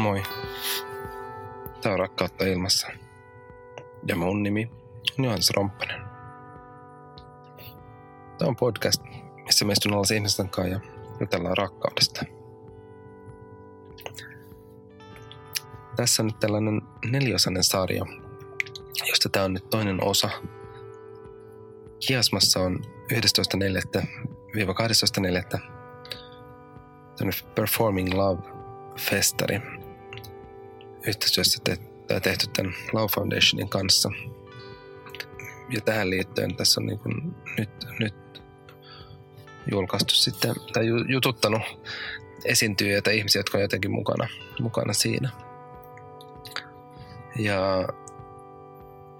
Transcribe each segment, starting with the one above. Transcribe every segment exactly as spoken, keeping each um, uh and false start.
Moi. Tää on Rakkautta ilmassa. Ja mun nimi on Joonas Romppanen. Tää on podcast, missä me istun alas ihmisten kanssa ja jutellaan rakkaudesta. Tässä on nyt tällainen neliosainen sarja, josta tää on nyt toinen osa. Kiasmassa on yhdestoista neljättä kahdeksastoista neljättä Performing Love-festari yhteistyössä te- tehty tämän Love Foundationin kanssa. Ja tähän liittyen tässä on niin kuin nyt, nyt julkaistu sitten, tai jututtanut esiintyjiä tai ihmisiä, jotka on jotenkin mukana, mukana siinä. Ja,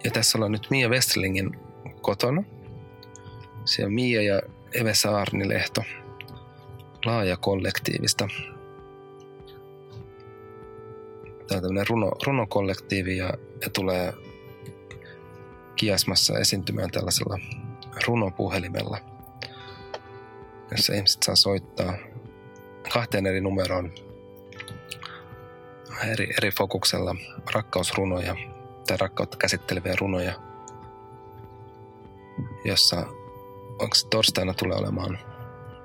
ja tässä ollaan nyt Mia Westerlingin kotona. Siellä on Mia ja Eve Saarne-Lähto Laaja-kollektiivista. Tämä on tämmöinen runo, runokollektiivi ja, ja tulee Kiasmassa esiintymään tällaisella runopuhelimella, jossa ihmiset saa soittaa kahteen eri numeroon eri, eri fokuksella rakkausrunoja tai rakkautta käsitteleviä runoja, jossa onko torstaina tulee olemaan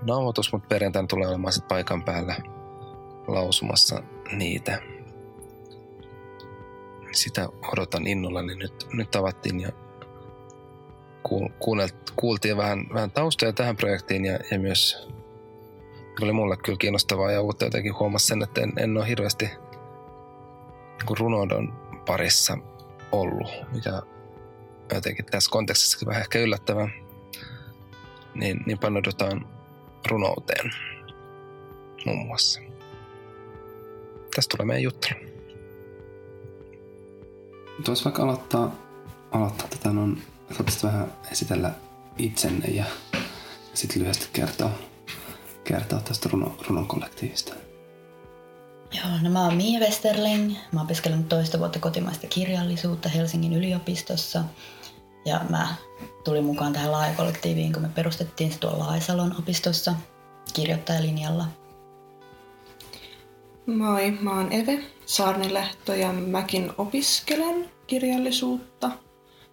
nauhoitus, mutta perjantaina tulee olemaan sit paikan päällä lausumassa niitä. Sitä odotan innolla, niin nyt, nyt tavattiin ja kuultiin vähän, vähän taustoja tähän projektiin ja, ja myös oli mulle kyllä kiinnostavaa ja uutta jotenkin huomasi sen, että en, en ole hirveästi niin runoudon parissa ollut, mikä jotenkin tässä kontekstissa vähän ehkä yllättävää, niin, niin panoudutaan runouteen muun muassa. Tästä tulee meidän juttelu. Tuossa vaikka aloittaa, aloittaa tätä, on saattaisit vähän esitellä itsenne ja sitten lyhyesti kertoa, kertoa tästä runo, runon kollektiivista. Joo, no mä oon Mia Westerling. Mä oon opiskellut toista vuotta kotimaista kirjallisuutta Helsingin yliopistossa. Ja mä tulin mukaan tähän Laaja-kollektiiviin, kun me perustettiin se tuolla Laisalon opistossa kirjoittajalinjalla. Moi, mä oon Eve Saarne-Lähto ja mäkin opiskelen kirjallisuutta.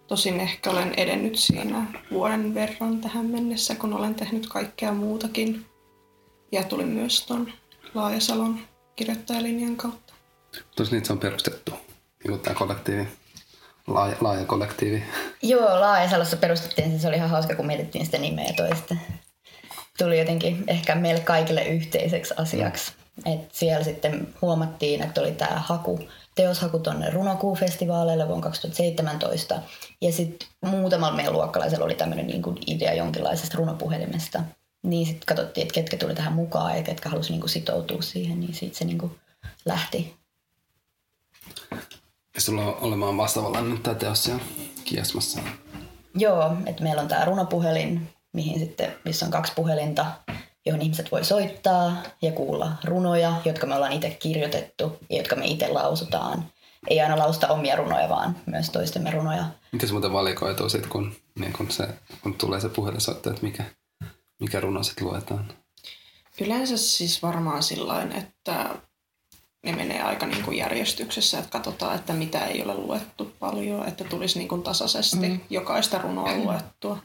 Tosin ehkä olen edennyt siinä vuoden verran tähän mennessä, kun olen tehnyt kaikkea muutakin. Ja tulin myös ton Laajasalon kirjoittajalinjan kautta. Tosin niitä on perustettu, niin tämä kollektiivi. Laaja, laaja kollektiivi. Joo, Laajasalossa perustettiin, se oli ihan hauska, kun mietittiin sitä nimeä toista. Tuli jotenkin ehkä meille kaikille yhteiseksi asiaksi. Mm. Et siellä sitten huomattiin, että oli tämä haku, teoshaku tuonne Runokuu-festivaaleille vuonna kaksituhattaseitsemäntoista. Ja sitten muutamalla meidän luokkalaisella oli tämmöinen niinku idea jonkinlaisesta runopuhelimesta. Niin sitten katsottiin, että ketkä tuli tähän mukaan ja ketkä halusi niinku sitoutua siihen, niin siitä se niinku lähti. Ja sulla on olemaan vastaavallainen tämä teos siellä Kiasmassa? Joo, että meillä on tämä runopuhelin, mihin sitten, missä on kaksi puhelinta, johon ihmiset voi soittaa ja kuulla runoja, jotka me ollaan itse kirjoitettu ja jotka me itse lausutaan. Ei aina lausuta omia runoja, vaan myös toistemme runoja. Miten se muuten valikoituu sitten, kun, niin kun, se, kun tulee se puhelinsoitto, että mikä, mikä runo sitten luetaan? Yleensä siis varmaan sillain, että ne menee aika niin kuin järjestyksessä, että katsotaan, että mitä ei ole luettu paljon, että tulisi niin kuin tasaisesti mm. jokaista runoa luettua.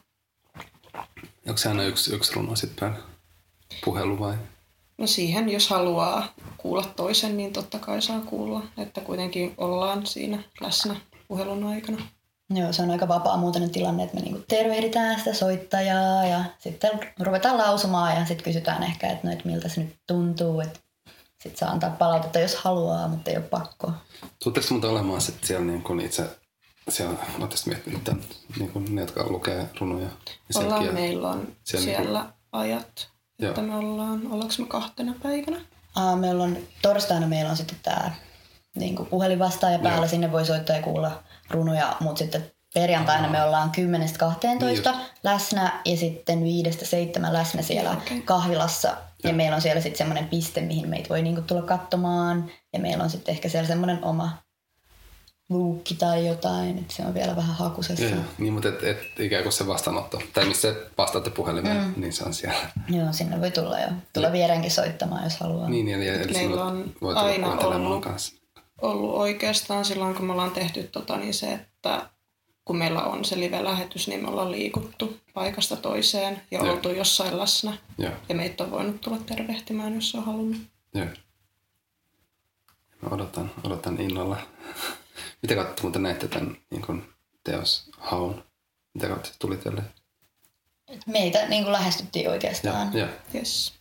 Onko se aina yksi, yksi runo sitten per puhelu vai? No siihen, jos haluaa kuulla toisen, niin totta kai saa kuulla, että kuitenkin ollaan siinä läsnä puhelun aikana. Joo, se on aika vapaa muuten tilanne, että me niin kuin tervehditään sitä soittajaa ja sitten ruvetaan lausumaan ja sitten kysytään ehkä, että, no, että miltä se nyt tuntuu, että sitten saa antaa palautetta, jos haluaa, mutta ei ole pakko. Tuutteko muuta olemaan sitten siellä niin kun itse, siellä, oletko miettinyt tämän, niin kun ne, jotka lukee runoja? Ollaan, kiel... meillä on siellä, siellä niin kun... ajat, että joo. Me ollaan, ollaanko me kahtena päivänä? Aa, meillä on, torstaina meillä on sitten tämä niin puhelinvastaaja päällä, joo. Sinne voi soittaa ja kuulla runoja, mutta sitten perjantaina Aha. Me ollaan kymmenestä kahteentoista niin läsnä ja sitten viidestä seitsemään läsnä siellä okay. kahvilassa. Ja, ja meillä on siellä sitten semmoinen piste, mihin meitä voi niinku tulla katsomaan. Ja meillä on sitten ehkä siellä semmoinen oma luukki tai jotain, että se on vielä vähän hakusessa. Joo, niin, mutta et, et, ikään kuin se vastaanotto, tai missä vastaatte puhelimeen, mm. niin se on siellä. Joo, sinne voi tulla jo. Tulla vierenkin soittamaan, jos haluaa. Niin, eli, eli meillä on voi aina ollut, ollut oikeastaan silloin, kun me ollaan tehty tota, niin se, että kun meillä on se live-lähetys, niin me ollaan liikuttu paikasta toiseen ja Joo. oltu jossain läsnä. Joo. Ja meitä on voinut tulla tervehtimään, jos on halunnut. Joo. Mä odotan, odotan innolla. Mitä kautta muuten näitte tämän niin kun teoshaun? Mitä kautta tuli tälle? Meitä niin kun lähestyttiin oikeastaan. Ja, ja. Yes.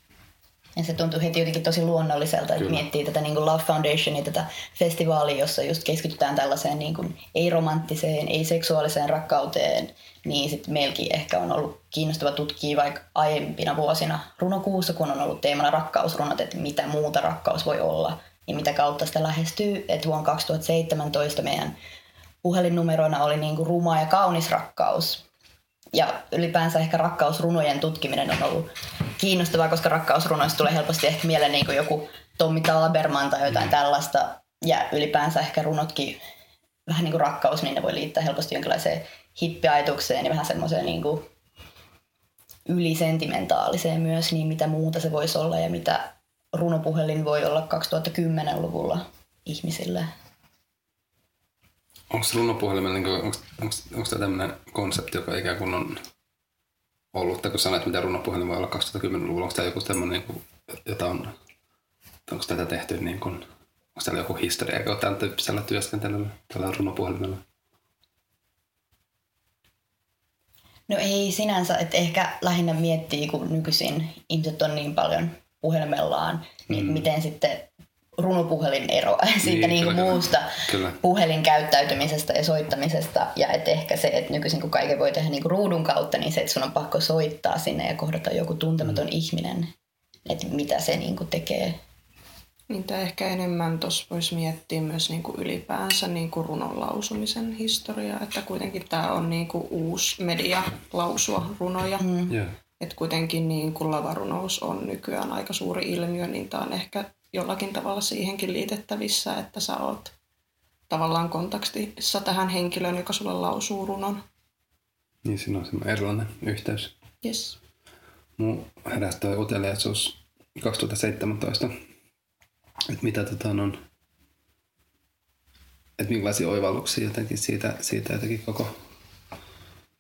Ja se tuntui heti jotenkin tosi luonnolliselta, että Kyllä. miettii tätä niin kun Love Foundationia, tätä festivaalia, jossa just keskitytään tällaiseen niin kun ei-romanttiseen, ei-seksuaaliseen rakkauteen. Niin sitten meilläkin ehkä on ollut kiinnostava tutkia vaikka aiempina vuosina runokuussa, kun on ollut teemana rakkausrunot, että mitä muuta rakkaus voi olla. Ja mitä kautta sitä lähestyy, että vuonna kaksituhattaseitsemäntoista meidän puhelinnumeroina oli niin kuin ruma ja kaunis rakkaus. Ja ylipäänsä ehkä rakkausrunojen tutkiminen on ollut kiinnostavaa, koska rakkausrunoista tulee helposti ehkä mieleen niin kuin joku Tommy Tabermann tai jotain mm. tällaista. Ja ylipäänsä ehkä runotkin, vähän niin kuin rakkaus, niin ne voi liittää helposti jonkinlaiseen hippiaitukseen ja vähän semmoiseen niin kuin ylisentimentaaliseen myös, niin mitä muuta se voisi olla ja mitä runopuhelin voi olla kaksituhattakymmenen-luvulla ihmisille. Onko se runopuhelimella, onko, onko, onko tämä tämmöinen konsepti, joka ikään kuin on ollut, tai kun sanoit, mitä runopuhelin voi olla kaksituhattakymmenen-luvulla, onko tämä joku tämmöinen, jota on, onko tätä tehty, niin kuin, onko täällä joku historia, eikä ole tämän tyyppisellä työskentelyllä, tällä runopuhelimella? No ei sinänsä, että ehkä lähinnä miettii, kun nykyisin ihmiset on niin paljon puhelimellaan, niin mm. miten sitten runopuhelin eroaa siitä niin, niin kyllä, muusta kyllä. puhelinkäyttäytymisestä ja soittamisesta. Ja et ehkä se, että nykyisin kun kaiken voi tehdä niin kuin ruudun kautta, niin se, että sun on pakko soittaa sinne ja kohdata joku tuntematon mm. ihminen, että mitä se niin kuin tekee. Mitä ehkä enemmän tuossa voisi miettiä myös niin kuin ylipäänsä niin kuin runon lausumisen historiaa, että kuitenkin tämä on niin kuin uusi media lausua runoja. Mm. Yeah. Että kuitenkin niin kun lavarunous on nykyään aika suuri ilmiö, niin tämä on ehkä jollakin tavalla siihenkin liitettävissä, että sä oot tavallaan kontaktissa tähän henkilöön, joka sulle lausuu runon. Niin, siinä on semmoinen erilainen yhteys. Yes. Mun heräsi toi uteliaisuus kaksituhattaseitsemäntoista, että mitä tota on, että minkälaisia oivalluksia jotenkin siitä, siitä jotenkin koko,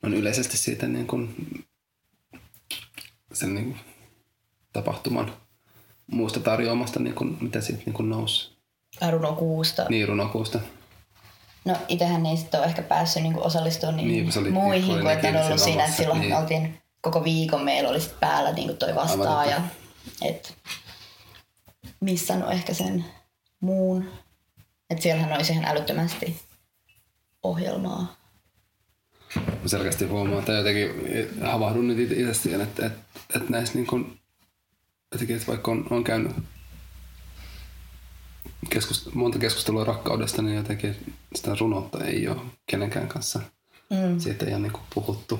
on yleisesti siitä niin kuin sen niin kuin tapahtuman muusta tarjoamasta, niin kuin, mitä siitä niin kuin nousi? Runokuusta. Niin, runokuusta. No itsehän ei sitten ole ehkä päässyt niin kuin osallistumaan niin niin, oli, muihin, niin, kun et en ollut siinä, että silloin niin. oltiin koko viikon, meillä oli sitten päällä niin kuin toi vastaaja. Että missään on ehkä sen muun. Että siellähän olisi ihan älyttömästi ohjelmaa. Mä selkeästi huomaan, että jotenkin havahdun nyt itse siihen, että, että, että näissä niin kuin, jotenkin, että vaikka on, on käynyt keskust, monta keskustelua rakkaudesta, niin jotenkin sitä runoutta ei ole kenenkään kanssa. Mm. Siitä ei ole niin kuin puhuttu.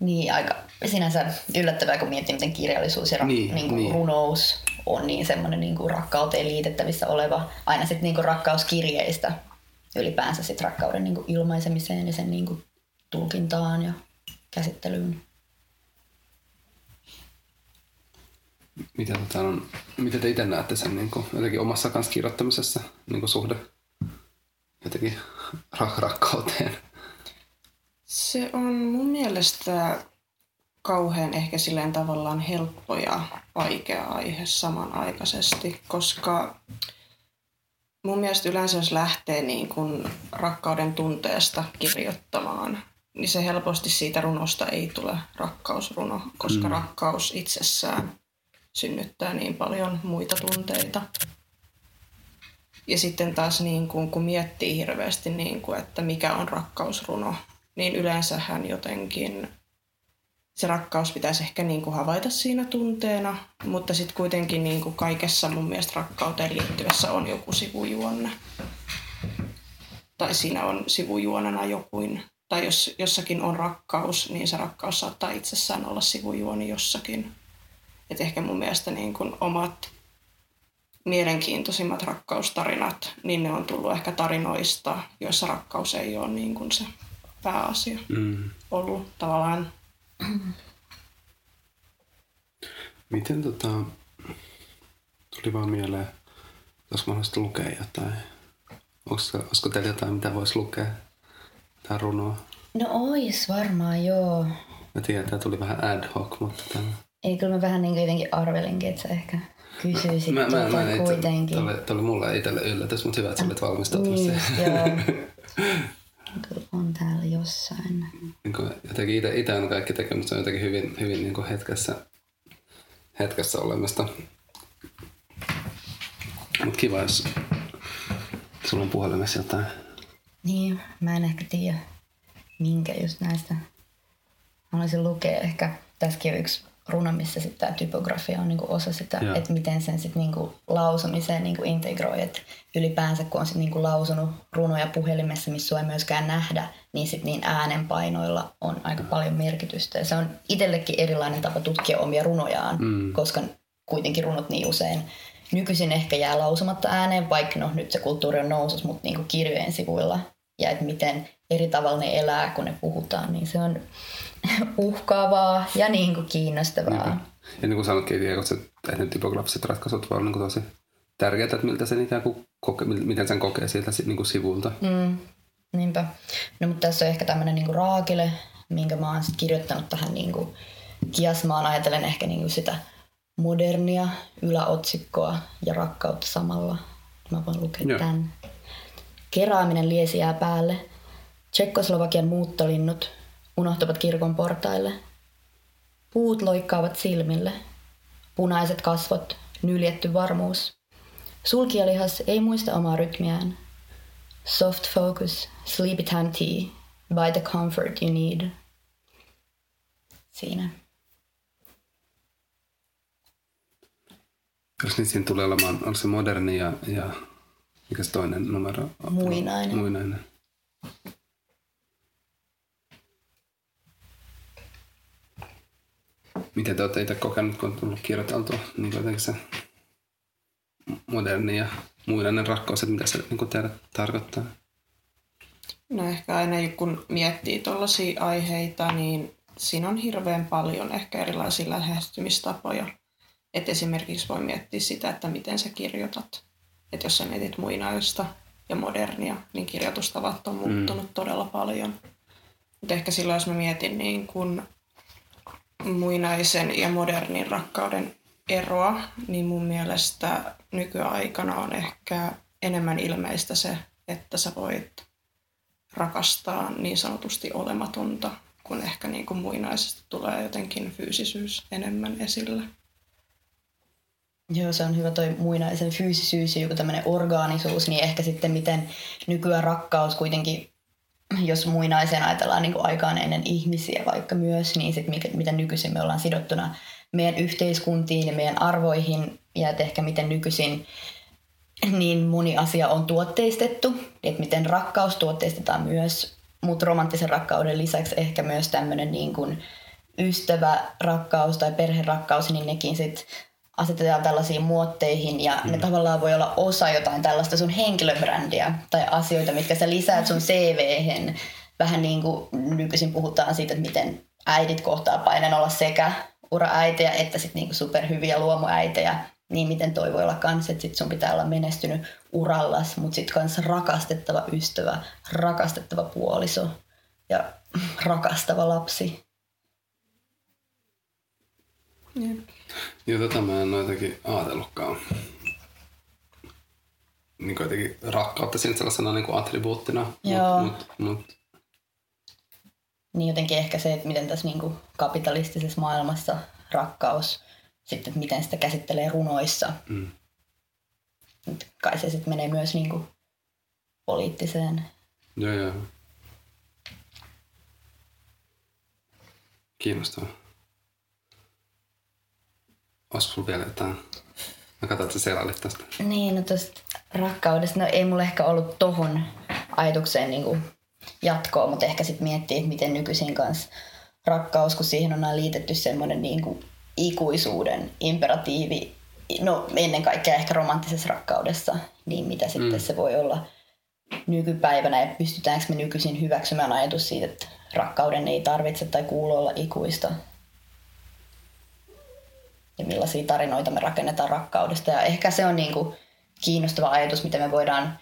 Niin, aika sinänsä yllättävää, kun miettii, miten kirjallisuus ja ra- niin, niin kuin niin. runous on niin semmoinen niin kuin rakkauteen liitettävissä oleva, aina sitten niin kuin rakkauskirjeistä ylipäänsä sit rakkauden niin kuin ilmaisemiseen ja sen niin kuin tulkintaan ja käsittelyyn. Mitä, on, mitä te itse näette sen niin kuin, jotenkin omassa kanssa kirjoittamisessa niin kuin suhde jotenkin rak- rakkauteen? Se on mun mielestä kauhean ehkä silleen tavallaan helppo ja vaikea aihe samanaikaisesti, koska mun mielestä yleensä jos lähtee niin kuin rakkauden tunteesta kirjoittamaan, niin se helposti siitä runosta ei tule rakkausruno, koska mm. rakkaus itsessään synnyttää niin paljon muita tunteita. Ja sitten taas niin kun, kun miettii hirveästi, niin kun, että mikä on rakkausruno, niin yleensähän jotenkin se rakkaus pitäisi ehkä niin kun havaita siinä tunteena, mutta sitten kuitenkin niin kun kaikessa mun mielestä rakkauteen liittyvässä on joku sivujuonne. Tai siinä on sivujuonena jokuin. Tai jos jossakin on rakkaus, niin se rakkaus saattaa itsessään olla sivujuoni jossakin. Et ehkä mun mielestä niin kun omat mielenkiintoisimmat rakkaustarinat, niin ne on tullut ehkä tarinoista, joissa rakkaus ei ole niin kuin se pääasia mm. ollut tavallaan. Miten tota, tuli vaan mieleen, jos mä haluaisin lukea jotain. Olisiko teillä jotain, mitä voisi lukea? Tää runoa? No ois varmaan, joo. Mä tiedän, tää tuli vähän ad hoc, mutta tämä... Ei, kyllä mä vähän niin jotenkin arvelinkin, että sä ehkä kysyisit mä, mä, mä kuitenkin. Tää oli, oli mulle itselle yllätys, mutta hyvä, että sä olet valmistautunut siihen. Kyllä on täällä jossain. Niin kuin jotenkin ite, ite on kaikki tekemistä, mutta se on jotenkin hyvin, hyvin niin kuin hetkessä, hetkessä olemista. Mut kiva, jos sulla on puhelimessa jotain. Niin, mä en ehkä tiedä, minkä just näistä. Haluaisin lukea ehkä, tässäkin on yksi runo, missä sitten tämä typografia on niinku osa sitä, että miten sen sitten niinku lausumiseen niinku integroi. Et ylipäänsä, kun on sitten niinku lausunut runoja puhelimessa, missä sua ei myöskään nähdä, niin sitten niin äänenpainoilla on aika paljon merkitystä. Ja se on itsellekin erilainen tapa tutkia omia runojaan, mm. koska kuitenkin runot niin usein nykyisin ehkä jää lausumatta ääneen, vaikka no, nyt se kulttuuri on nousus, mutta niinku kirjojen sivuilla. Ja että miten eri tavalla ne elää, kun ne puhutaan, niin se on uhkaavaa ja niin kuin kiinnostavaa. Niin. Ja niin kuin sanotkin, että ne typografiset ratkaisut ovat niin tosi tärkeitä, että miltä sen ikään kuin koke, miten sen kokee sieltä niin kuin sivulta. Mm. Niinpä. No mutta tässä on ehkä tämmöinen niin kuin raakile, minkä mä oon sit kirjoittanut tähän niin kuin Kiasmaan. Ajatellen ehkä niin kuin sitä modernia yläotsikkoa ja rakkautta samalla. Mä voin lukea Joo. tämän. Keraaminen liesi jää päälle. Tsekkoslovakian muuttolinnut unohtuvat kirkon portaille. Puut loikkaavat silmille. Punaiset kasvot, nyljetty varmuus. Sulkijalihas ei muista omaa rytmiään. Soft focus, sleepy time tea. Buy the comfort you need. Siinä. Jos niin siinä tulee olemaan, on se moderni ja... ja... mikäs toinen numero? Muinainen. Muinainen. Miten te olette itse kokenut, kun on tullut kirjoiteltua niin se moderni ja muinainen rakkaus, että mitä se niin teille tarkoittaa? No ehkä aina kun miettii tuollaisia aiheita, niin siinä on hirveän paljon ehkä erilaisia lähestymistapoja. Et esimerkiksi voi miettiä sitä, että miten sä kirjoitat. Että jos sä mietit muinaista ja modernia, niin kirjoitustavat on muuttunut mm. todella paljon. Mutta ehkä silloin, jos mä mietin niin kun muinaisen ja modernin rakkauden eroa, niin mun mielestä nykyaikana on ehkä enemmän ilmeistä se, että sä voit rakastaa niin sanotusti olematonta, kun ehkä niin kun muinaisesta tulee jotenkin fyysisyys enemmän esille. Joo, se on hyvä toi muinaisen fyysisyys ja joku tämmöinen orgaanisuus, niin ehkä sitten miten nykyään rakkaus kuitenkin, jos muinaiseen ajatellaan niin kuin aikaan ennen ihmisiä vaikka myös, niin sitten miten nykyisin me ollaan sidottuna meidän yhteiskuntiin ja meidän arvoihin, ja että ehkä miten nykyisin niin moni asia on tuotteistettu, että miten rakkaus tuotteistetaan myös, mutta romanttisen rakkauden lisäksi ehkä myös tämmöinen niin kuin ystävärakkaus tai perherakkaus, niin nekin sitten asetetaan tällaisiin muotteihin ja mm. ne tavallaan voi olla osa jotain tällaista sun henkilöbrändiä tai asioita, mitkä sä lisäät sun C V:hen. Vähän niin kuin nykyisin puhutaan siitä, että miten äidit kohtaa paineen olla sekä uraäitejä että sit niin kuin superhyviä luomuäitejä. Niin miten toi voi olla kans, että sit sun pitää olla menestynyt urallas, mutta sit kans rakastettava ystävä, rakastettava puoliso ja rakastava lapsi. Yeah. Joo, tätä mä en ole jotenkin ajatellutkaan. Niin kuin jotenkin rakkautta siinä sellaisena niin kuin attribuuttina. Joo. Mut, mut, mut. Niin jotenkin ehkä se, että miten tässä niin kuin kapitalistisessa maailmassa rakkaus, sitten että miten sitä käsittelee runoissa. Mm. Kai se sitten menee myös niin kuin poliittiseen. Joo, joo. Kiinnostavaa. Olis sulla vielä jotain? Mä katsoin, että sä selailit tästä. Niin, no tosta rakkaudesta. No ei mulla ehkä ollut tohon ajatukseen niinku jatkoa, mutta ehkä sit miettii, että miten nykyisin kanssa rakkaus, kun siihen on liitetty semmoinen niinku ikuisuuden imperatiivi, no ennen kaikkea ehkä romanttisessa rakkaudessa, niin mitä sitten mm. se voi olla nykypäivänä ja pystytäänkö me nykyisin hyväksymään ajatus siitä, että rakkauden ei tarvitse tai kuulu olla ikuista. Ja millaisia tarinoita me rakennetaan rakkaudesta. Ja ehkä se on niin kuin kiinnostava ajatus, miten me voidaan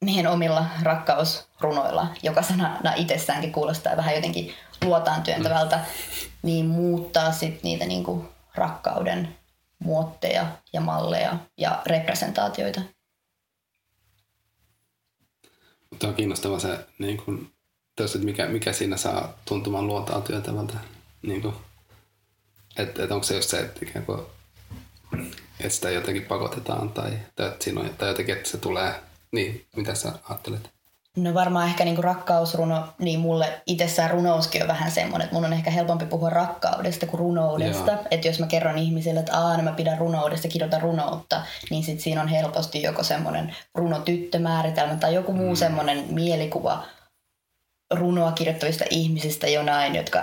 meidän omilla rakkausrunoilla, joka sanana itsessäänkin kuulostaa vähän jotenkin luotaan työntävältä, niin muuttaa sitten niitä niin kuin rakkauden muotteja ja malleja ja representaatioita. Tämä on kiinnostava se, niin kuin, että mikä, mikä siinä saa tuntumaan luotaan työntävältä. Niin kuin, että, että onko se just se, että ikään kuin, että sitä jotenkin pakotetaan tai, tai, että siinä on, tai jotenkin, että se tulee. Niin, mitä sä ajattelet? No varmaan ehkä niinku rakkausruno, niin mulle itsessään runouskin on vähän semmoinen, että mun on ehkä helpompi puhua rakkaudesta kuin runoudesta. Että jos mä kerron ihmisille, että aah, no mä pidän runoudesta, kirjoitan runoutta, niin sit siinä on helposti joko semmoinen runotyttömääritelmä tai joku muu mm. semmoinen mielikuva runoa kirjoittavista ihmisistä jonain, jotka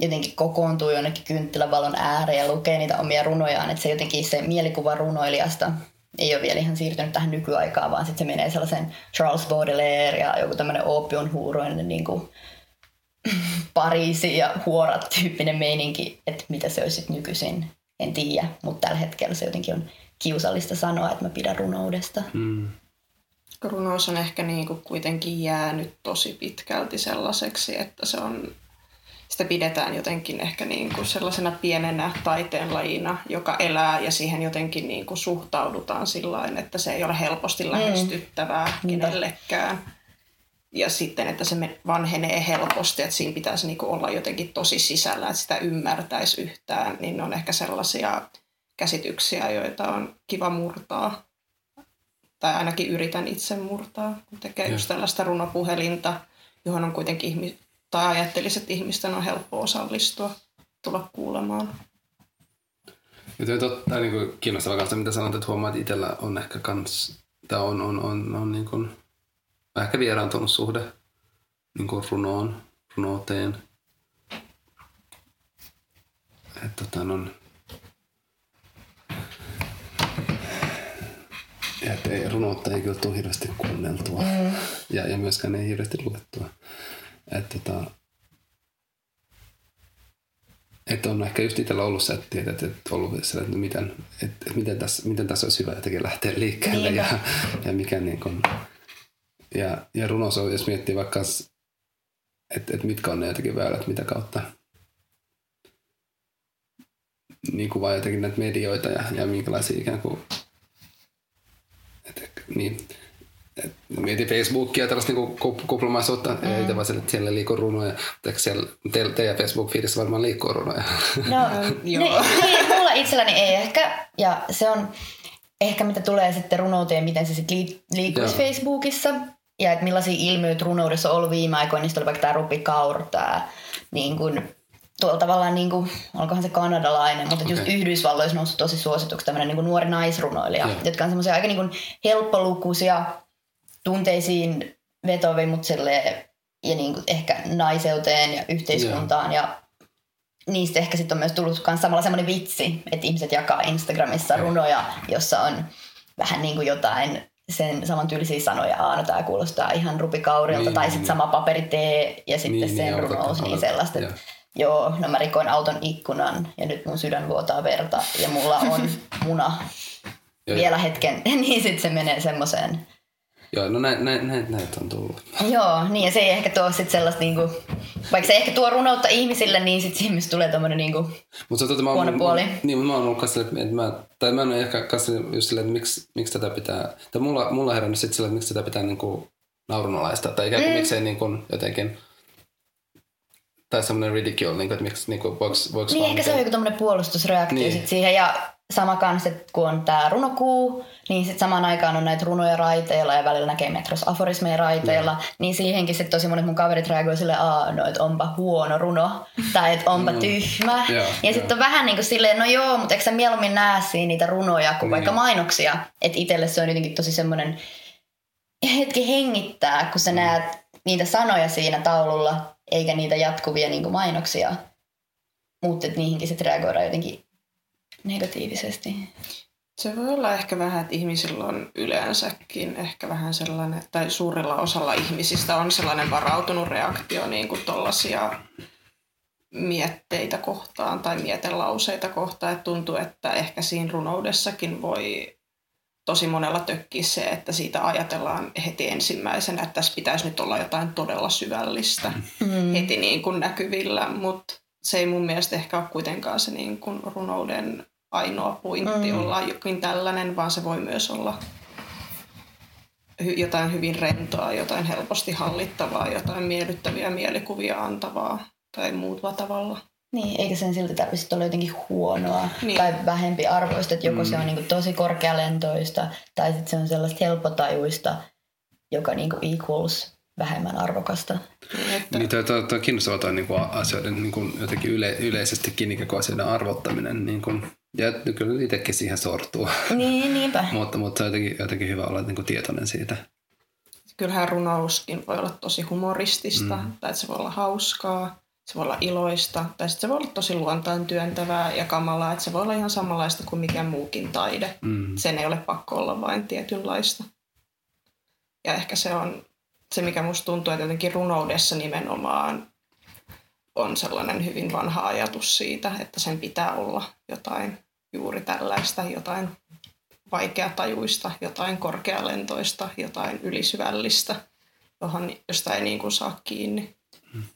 jotenkin kokoontuu jonnekin kynttilävalon ääreen ja lukee niitä omia runojaan. Että se jotenkin se mielikuva runoilijasta ei ole vielä ihan siirtynyt tähän nykyaikaan, vaan sitten se menee sellaisen Charles Baudelaire ja joku tämmöinen oopiumhuuroinen niin kuin Pariisi ja huorat tyyppinen meininki, että mitä se olisi nykyisin, en tiedä. Mutta tällä hetkellä se jotenkin on kiusallista sanoa, että mä pidän runoudesta. Hmm. Runous on ehkä niin kuin kuitenkin jäänyt tosi pitkälti sellaiseksi, että se on, sitä pidetään jotenkin ehkä niin kuin sellaisena pienenä taiteenlajina, joka elää ja siihen jotenkin niin kuin suhtaudutaan sillain, että se ei ole helposti lähestyttävää mm. kenellekään. Ja sitten, että se vanhenee helposti, että siinä pitäisi niin kuin olla jotenkin tosi sisällä, että sitä ymmärtäisi yhtään, niin ne on ehkä sellaisia käsityksiä, joita on kiva murtaa. Tai ainakin yritän itse murtaa, kun tekee just tällaista runopuhelinta, johon on kuitenkin ihmisiä. Tai ajattelisi, että ihmisten on helppo osallistua, tulla kuulemaan. Ja totta, niin kuin kiinnostavaa kanssa, mitä sanot, että huomaat, että itsellä on ehkä kans, tai on, on, on, on niin kuin, ehkä vieraantunut suhde niin kuin runoon, runouteen. Että tota, on, että ei, runoutta ei kyllä tule hirveästi kuunneltua mm. ja, ja myöskään ei hirveästi luettua. Että tota, et on ehkä just itsellä ollut se, että, että, että, ollut se, että, miten, että miten, tässä, miten tässä olisi hyvä jotenkin lähteä liikkeelle ja, ja mikä niin kuin, ja, ja runous on, jos miettii vaikka, että, että mitkä on ne jotenkin väylät, mitä kautta niin kuin vaan jotenkin näitä medioita ja, ja minkälaisia ikään kuin, että niin. Mietin Facebookia, tällaista niin kuplamaisuutta, mm. ei itse vaan, että siellä liikkuu runoja, mutta siellä te, teidän Facebook-feedissä varmaan liikkuu runoja? No, joo. Niin, mulla itselläni ei ehkä, ja se on ehkä mitä tulee sitten runouteen, miten se sitten liikkuisi joo. Facebookissa, ja että millaisia ilmiöitä runoudessa on ollut viime aikoina, niin sitten oli vaikka tämä Rupi Kaur, tämä niin kuin, tuolla tavallaan, niin kuin, olkohan se kanadalainen, mutta okay. Just Yhdysvalloissa noussut tosi suosituksi tämmöinen niin kuin nuori naisrunoilija, joo. Jotka on semmoisia aika niin kuin helppolukuisia, tunteisiin vetovi, mutta ja niin ehkä naiseuteen ja yhteiskuntaan. Yeah. Ja niistä ehkä sitten on myös tullut samalla semmoinen vitsi, että ihmiset jakaa Instagramissa yeah. runoja, jossa on vähän niin kuin jotain sen samantyylisiä sanoja. Aano, tämä kuulostaa ihan Rupi Kaurilta. Niin, tai niin, sitten niin. Sama paperi tee ja sitten niin, sen niin, runous. Niin sellaista, yeah. Että joo, no mä rikoin auton ikkunan ja nyt mun sydän vuotaa verta ja mulla on muna vielä hetken. Niin sitten se menee semmoiseen. Joo, no näitä näin, näin, näin on tullut. Joo, niin ja se ei ehkä tuo sitten sellaista niinku, vaikka se ehkä tuo runoutta ihmisille, niin sitten siihen myös tulee tommoinen niinku huono puoli. Niin, mutta mä oon ollut kanssa, että mä, tai mä en ole ehkä kanssa just silleen, että miksi, miksi tätä pitää, tai mulla, mulla herännyt sitten silleen, että miksi tätä pitää niinku naurunalaista, tai ikään kuin mm. miksei niinku jotenkin, tai semmoinen ridicule, niinku, että miksi niinku voiks vaan... Niin, ehkä se on joku tommoinen puolustusreaktio niin. Sitten siihen ja... Sama kanssa, että kun on tämä runokuu, niin sitten samaan aikaan on näitä runoja raiteilla ja välillä näkee metrossa aforismeja raiteilla. Mm. Niin siihenkin sitten tosi monet mun kaverit reagoi silleen, aa, no että onpa huono runo tai että onpa mm. tyhmä. Yeah, ja yeah. Sitten on vähän niin kuin silleen, no joo, mutta eikö sä mieluummin näe siinä niitä runoja kuin mm. vaikka mainoksia. Että itselle se on jotenkin tosi semmoinen hetki hengittää, kun sä mm. näet niitä sanoja siinä taululla eikä niitä jatkuvia niin kuin mainoksia. Mutta niihinkin sitten reagoidaan jotenkin negatiivisesti. Se voi olla ehkä vähän, että ihmisillä on yleensäkin ehkä vähän sellainen, tai suurella osalla ihmisistä on sellainen varautunut reaktio niin kuin tollaisia mietteitä kohtaan tai mietelauseita kohtaan. Että tuntuu, että ehkä siinä runoudessakin voi tosi monella tökkiä se, että siitä ajatellaan heti ensimmäisenä, että tässä pitäisi nyt olla jotain todella syvällistä mm. heti niin kuin näkyvillä, mutta se ei mun mielestä ehkä ole kuitenkaan se niin kuin runouden ainoa pointti mm. olla jokin tällainen, vaan se voi myös olla jotain hyvin rentoa, jotain helposti hallittavaa, jotain miellyttäviä mielikuvia antavaa tai muuta tavalla. Niin, eikä sen silti tarvitse olla jotenkin huonoa niin. tai vähempi arvoista, että joko mm. se on niin kuin tosi korkealentoista tai sitten se on sellaista helpotajuista, joka niin kuin equals vähemmän arvokasta. Että... Niin, tuo on kiinnostavaa toi niin kuin asioiden niin kuin jotenkin yle, yleisestikin ikään kuin asioiden arvottaminen. Niin kuin, ja kyllä itsekin siihen sortuu. Niin, niinpä. mutta, mutta on jotenkin, jotenkin hyvä olla niin kuin tietoinen siitä. Kyllähän runouskin voi olla tosi humoristista mm. tai se voi olla hauskaa. Se voi olla iloista, tai sitten se voi olla tosi luontaan työntävää ja kamalaa, että se voi olla ihan samanlaista kuin mikään muukin taide. Mm. Sen ei ole pakko olla vain tietynlaista. Ja ehkä se on se, mikä musta tuntuu, että jotenkin runoudessa nimenomaan on sellainen hyvin vanha ajatus siitä, että sen pitää olla jotain juuri tällaista, jotain vaikeatajuista, jotain korkealentoista, jotain ylisyvällistä, johon, josta ei niin kuin saa kiinni.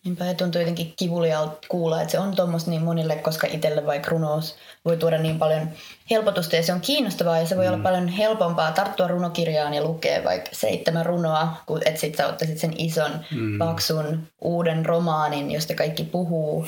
Niinpä, ja tuntuu jotenkin kivuliaalta kuulla, että se on tuommoista niin monille, koska itselle vaikka runous voi tuoda niin paljon helpotusta ja se on kiinnostavaa ja se voi mm. olla paljon helpompaa tarttua runokirjaan ja lukea vaikka seitsemän runoa, kun et sit sä ottaisit sen ison, mm. paksun, uuden romaanin, josta kaikki puhuu,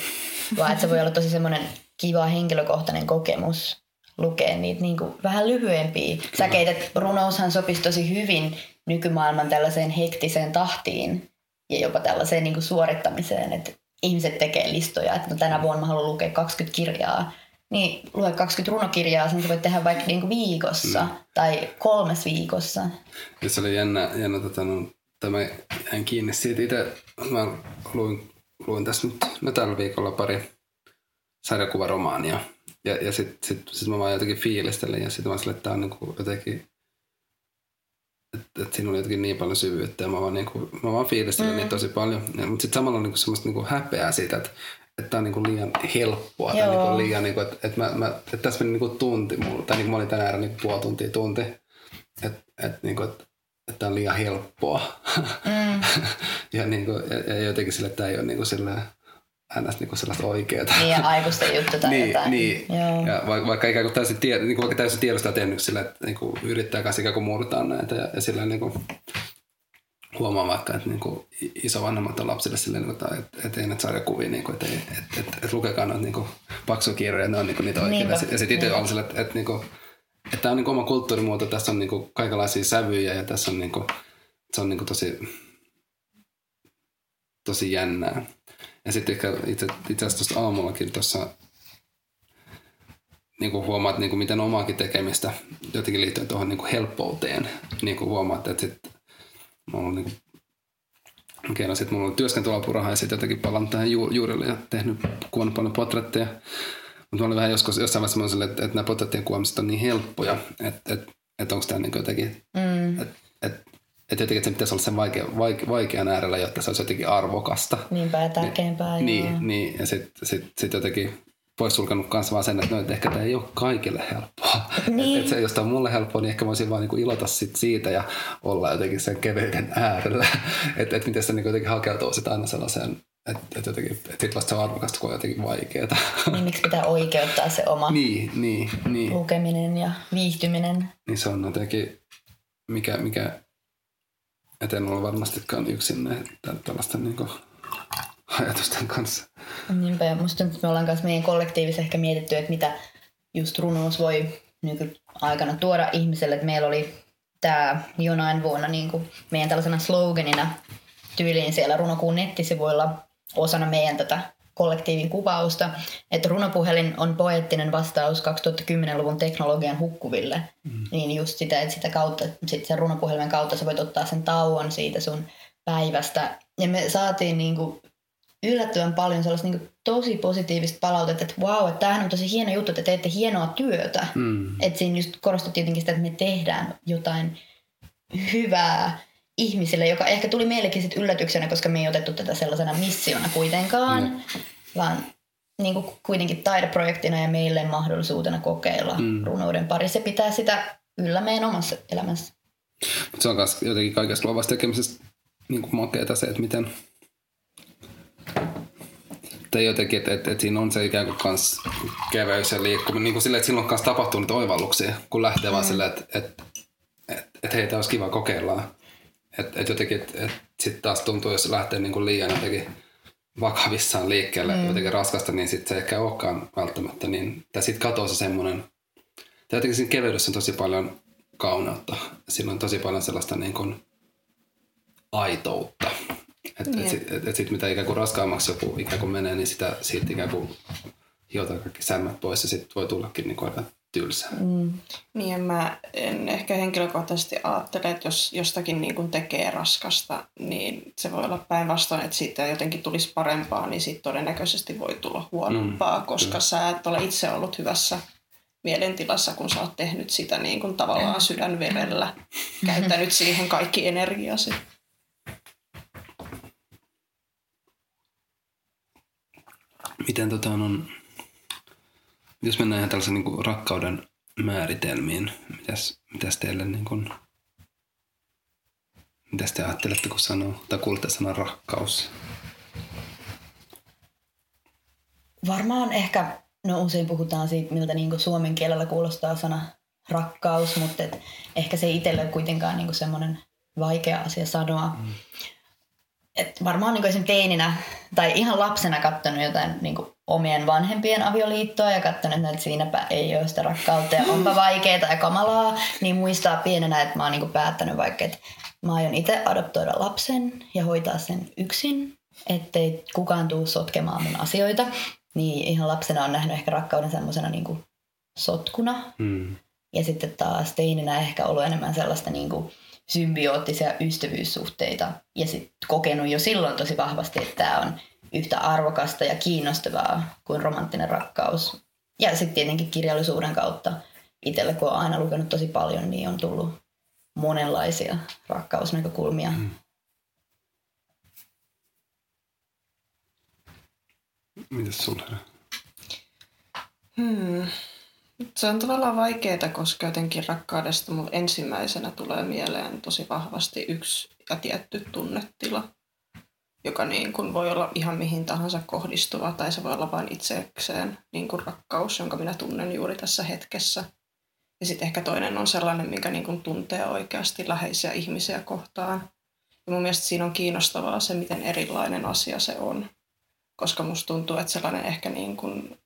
vaan että se voi olla tosi semmoinen kiva henkilökohtainen kokemus lukea niitä niin kuin vähän lyhyempiä säkeitä. Että runoushan sopisi tosi hyvin nykymaailman tällaiseen hektiseen tahtiin. Ja jopa tällaiseen niin kuin suorittamiseen, että ihmiset tekee listoja, että no tänä vuonna mä haluan lukea kaksikymmentä kirjaa. Niin lue kaksikymmentä runokirjaa, sen sä voit tehdä vaikka niin kuin viikossa mm. tai kolmes viikossa. Ja se oli jännä, jännä tota, no, tämä jäin kiinni siitä itse. Mä luin, luin tässä nyt no, tällä viikolla pari sarjakuvaromaania. Ja, ja sitten sit, sit mä vaan jotenkin fiilistelin ja sitten mä sille, että tämä on niin kuin jotenkin... Että et siinä oli jotenkin niin paljon syvyyttä ja mä vaan, niinku, mä vaan fiilistelin mm. niitä tosi paljon. Ja, mutta sitten samalla on niinku semmoista niinku häpeää siitä, että et tää on niinku liian helppoa. Tai niinku liian, niinku, että et et tässä meni niinku tunti mulle. Tai niinku mä olin tänään niinku puoli tuntia tunti. Että et, niinku, et, et tää on liian helppoa. Mm. ja, niinku, ja, ja jotenkin sille, että tää ei ole niinku silleen... Äänestä niinku sellaista oikeeta. Niin, ja aikuisten juttu tai niin, jotain. Niin, joo. Ja vaikka, vaikka ikään kuin täysin, tied, niin kuin, vaikka täysin tiedostaa tehnyt sillä, että niin kuin, yrittää kanssa ikään kuin murtaa näitä. Ja, ja sillä niin kuin, huomaa vaikka, että niin kuin, isovanhemmat on lapsille sillä, niin kuin, että, että ei näitä sarjakuvia, niin kuin, että, että, että, että, että lukekaa noita niin paksukirjoja, ne on niin kuin, niitä oikeita. Niinpä. Ja sitten itse on sillä, että, että, että, että tämä on niin kuin, oma kulttuurimuoto, tässä on niin kuin, kaikenlaisia sävyjä ja tässä on, niin kuin, se on niin kuin, tosi, tosi jännää. Ja sitten itse, itse asiassa tuossa aamullakin tuossa niinku huomaat, niinku, miten omaakin tekemistä jotenkin liittyen tuohon niinku helppouteen. Niinku huomaat, että sitten mulla on, niinku, sit mulla on työskentelyapuraha ja sitten jotenkin palaan tähän juurille ja tehnyt, kuvannut paljon portretteja. Mutta mä olin vähän joskus jossain vaiheessa sellainen, että, että nämä portrettien kuvaamiset on niin helppoja, että, että, että onko tämä niinku jotenkin... Mm. Että, että, Että jotenkin, että se pitäisi olla sen vaikea, vaike, vaikean äärellä, jotta se olisi jotenkin arvokasta. Niinpä ja tärkeämpää. Niin, niin, ja sitten sit, sit jotenkin poissulkanut kanssa vaan sen, että, no, että ehkä tämä ei ole kaikille helppoa. Niin. Että et jos tämä on mulle helppoa, niin ehkä voisin vaan niinku ilota sit siitä ja olla jotenkin sen keveyden äärellä. Että et miten sitä niinku jotenkin hakeutuu sit aina sellaiseen, että et jotenkin, että vasta se on arvokasta, kun on jotenkin vaikeaa. Niin, miksi pitää oikeuttaa se oma niin, niin, niin. lukeminen ja viihtyminen. Niin se on jotenkin, mikä... mikä että en ole varmastikaan yksin tällaisten niin ajatusten kanssa. Niinpä, ja musta tuntuu, että me ollaan kanssa meidän kollektiivissa ehkä mietitty, että mitä just runous voi nykyaikana tuoda ihmiselle. Että meillä oli tämä jonain vuonna niin kuin meidän tällaisena sloganina tyyliin siellä runokuun nettisivuilla osana meidän tätä kollektiivin kuvausta, että runopuhelin on poeettinen vastaus kaksituhattakymmenluvun teknologian hukkuville. Mm. Niin just sitä, että sitä kautta, sit sen runopuhelimen kautta sä voit ottaa sen tauon siitä sun päivästä. Ja me saatiin niinku yllättävän paljon sellaista niin tosi positiivista palautetta, että vau, wow, että tämähän on tosi hieno juttu, että teette hienoa työtä. Mm. Että siinä just korostui tietenkin sitä, että me tehdään jotain hyvää ihmisille, joka ehkä tuli meillekin sit yllätyksenä, koska me ei otettu tätä sellaisena missiona kuitenkaan, mm. vaan niin kuin kuitenkin taideprojektina ja meille mahdollisuutena kokeilla mm. runouden parissa ja pitää sitä yllä meidän omassa elämässä. Mutta se on myös jotenkin kaikessa luovassa tekemisessä niin kuin makeeta se, että miten... Tai jotenkin, että et, et siinä on se ikään kuin kans keveys ja liikkuminen. Niin kuin silleen, että silloin on kans tapahtunut oivalluksia, kun lähtee mm. vaan silleen, että et, et, et hei, tää olisi kiva kokeillaan. Että et jotenkin, että et sit taas tuntuu, jos lähtee niin kuin liian jotenkin vakavissaan liikkeelle, mm. jotenkin raskasta, niin sit se ehkä ei olekaan välttämättä. Niin, tai sit katoo se semmonen. Tai jotenkin siinä keveydessä on tosi paljon kauneutta. Siinä on tosi paljon sellaista niin kuin aitoutta. Että et sitten et, et sit mitä ikään kuin raskaammaksi joku ikään kuin menee, niin sitä siitä ikään kuin hiotaan kaikki sämmät pois ja sitten voi tullakin niin kuin aika tylsää. Mm. Niin mä en ehkä henkilökohtaisesti ajattele, että jos jostakin niin kuin tekee raskasta, niin se voi olla päinvastoin, että siitä jotenkin tulisi parempaa, niin siitä todennäköisesti voi tulla huonompaa, mm, koska kyllä. sä et ole itse ollut hyvässä mielentilassa, kun sä oot tehnyt sitä niin kuin tavallaan sydänverellä, käyttänyt siihen kaikki energiasi. Miten tota on, jos mennään ihan tällaisen niin kuin rakkauden määritelmiin, mitäs, mitäs teille niin kuin, mitäs te ajattelette, kun sanoo, tai kuulette sanan rakkaus? Varmaan ehkä, no usein puhutaan siitä, miltä niin kuin suomen kielellä kuulostaa sana rakkaus, mutta et ehkä se itselle on kuitenkaan niin kuin semmoinen vaikea asia sanoa. Mm. Et varmaan niin kuin teininä tai ihan lapsena katsonut jotain niin kuin omien vanhempien avioliittoa ja katsonut, että siinäpä ei ole sitä rakkautta ja onpa vaikeaa ja kamalaa, niin muistaa pienenä, että mä oon niin kuin päättänyt vaikka, että mä aion itse adoptoida lapsen ja hoitaa sen yksin, ettei kukaan tule sotkemaan mun asioita. Niin ihan lapsena on nähnyt ehkä rakkauden semmoisena niin kuin sotkuna. Mm. Ja sitten taas teininä ehkä ollut enemmän sellaista... Niin kuin symbioottisia ystävyyssuhteita ja sit kokenut jo silloin tosi vahvasti, että tämä on yhtä arvokasta ja kiinnostavaa kuin romanttinen rakkaus. Ja sitten tietenkin kirjallisuuden kautta itselle, kun on aina lukenut tosi paljon, niin on tullut monenlaisia rakkausnäkökulmia. Mm. Mitäs sulle? Hmm. Se on tavallaan vaikeaa, koska jotenkin rakkaudesta mun ensimmäisenä tulee mieleen tosi vahvasti yksi ja tietty tunnetila, joka niin kuin voi olla ihan mihin tahansa kohdistuva tai se voi olla vain itsekseen niin kuin rakkaus, jonka minä tunnen juuri tässä hetkessä. Ja sitten ehkä toinen on sellainen, minkä niin kuin tuntee oikeasti läheisiä ihmisiä kohtaan. Ja mun mielestä siinä on kiinnostavaa se, miten erilainen asia se on, koska musta tuntuu, että sellainen ehkä niin kuin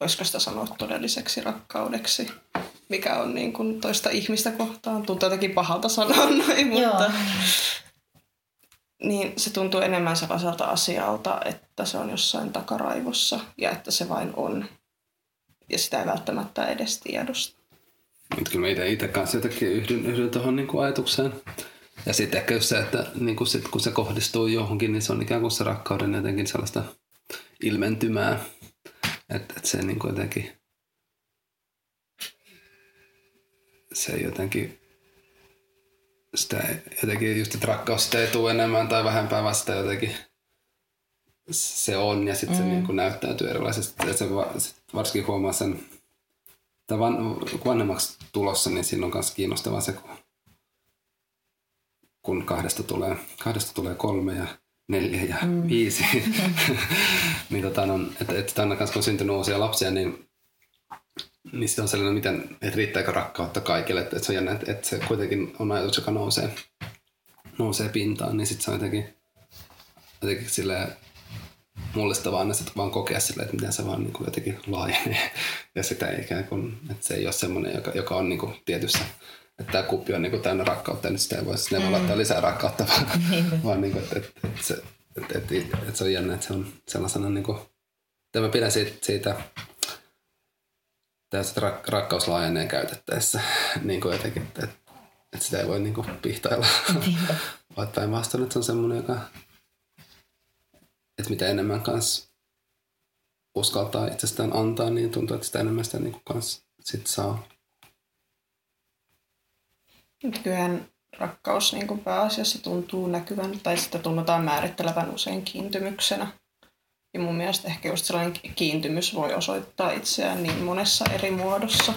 voisiko sitä sanoa todelliseksi rakkaudeksi, mikä on niin kuin toista ihmistä kohtaan. Tuntuu jotenkin pahalta sanoa noin, mutta niin se tuntuu enemmän sellaiselta asialta, että se on jossain takaraivossa ja että se vain on. Ja sitä ei välttämättä edes tiedosta. Nyt kyllä mä itse kanssa jotenkin yhdyn, yhdyn tuohon niin kuin ajatukseen. Ja sitten ehkä se, että niin kuin sit, kun se kohdistuu johonkin, niin se on ikään kuin se rakkauden jotenkin sellaista ilmentymää. Että et se niinku jotenkin, se jotenkin, sitä jotenkin just, että rakkaus sitä ei tule enemmän tai vähempään, vaan sitä jotenkin se on ja sitten mm. se niinku näyttäytyy erilaisesti. Ja se va, sit varsinkin huomaa sen, että van, vanhemmaksi tulossa, niin siinä on myös kiinnostavaa se, kun, kun kahdesta, tulee, kahdesta tulee kolme ja neljä ja mm. viisi. Niin tota on, että et Tanna kanssa kun syntynyt uusia lapsia, niin, niin sitten on sellainen, miten, että riittääkö rakkautta kaikille. Että et se on jännä, että et se kuitenkin on ajatus, joka nousee, nousee pintaan, niin sitten se on jotenkin, jotenkin silleen mullistavaa aina sitten vaan kokea silleen, että miten se vaan niin kuin jotenkin laajenee. Ja sitä ikään kuin, että se ei ole semmoinen, joka, joka on niin kuin tietyssä, että tämä kuppi on niin kuin täynnä rakkautta, niin sitä ei voi, sitä ei voi mm. laittaa lisää rakkautta, vaan, vaan niin kuin, että, että, että se... Että et, et se on jännä, että se on sellaisena niinku... Tämä pidän siitä, siitä tästä rak, rakkaus laajenee käytettäessä. Niinku jotenkin, että et, et sitä ei voi niinku pihtailla. Vaan päinvastoin, että se on semmoinen, joka... että mitä enemmän kanssa uskaltaa itsestään antaa, niin tuntuu, että sitä enemmän sitä niin kuin kanssa sit saa. Kyllähän rakkaus niin kuin pääasiassa tuntuu näkyvän, tai sitä tunnutaan määrittelevän usein kiintymyksenä. Ja mun mielestä ehkä just sellainen kiintymys voi osoittaa itseään niin monessa eri muodossa.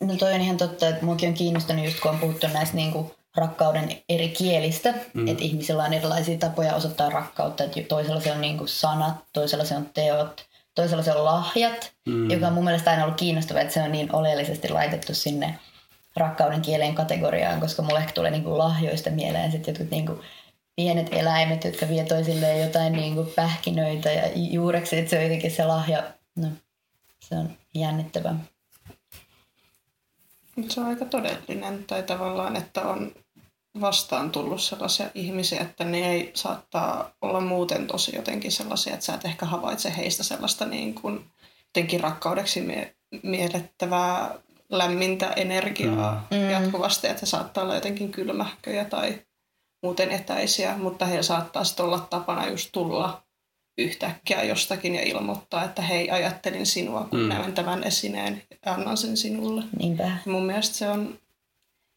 No toi on ihan totta, että muakin on kiinnostanut just kun on puhuttu näistä niin kuin rakkauden eri kielistä. Mm. Että ihmisillä on erilaisia tapoja osoittaa rakkautta. Että toisella se on niin kuin sanat, toisella se on teot, toisella se on lahjat. Mm. Joka on mun mielestä aina ollut kiinnostavaa, että se on niin oleellisesti laitettu sinne rakkauden kielen kategoriaan. Koska mulle ehkä tulee niin kuin lahjoista mieleen sitten jotkut niin kuin pienet eläimet, jotka vie toisilleen jotain niin kuin pähkinöitä ja juureksi. Että se on jotenkin se lahja. No, se on jännittävää. Se on aika todellinen, tai tavallaan, että on vastaan tullut sellaisia ihmisiä, että ne ei saattaa olla muuten tosi jotenkin sellaisia, että sä et ehkä havaitse heistä sellaista niin kuin jotenkin rakkaudeksi mie- miellettävää lämmintä energiaa mm. jatkuvasti, että he saattaa olla jotenkin kylmähköjä tai muuten etäisiä, mutta he saattaa sitten olla tapana just tulla yhtäkkiä jostakin ja ilmoittaa, että hei, ajattelin sinua, kun mm. näen tämän esineen ja annan sen sinulle. Niinpä. Mun mielestä se on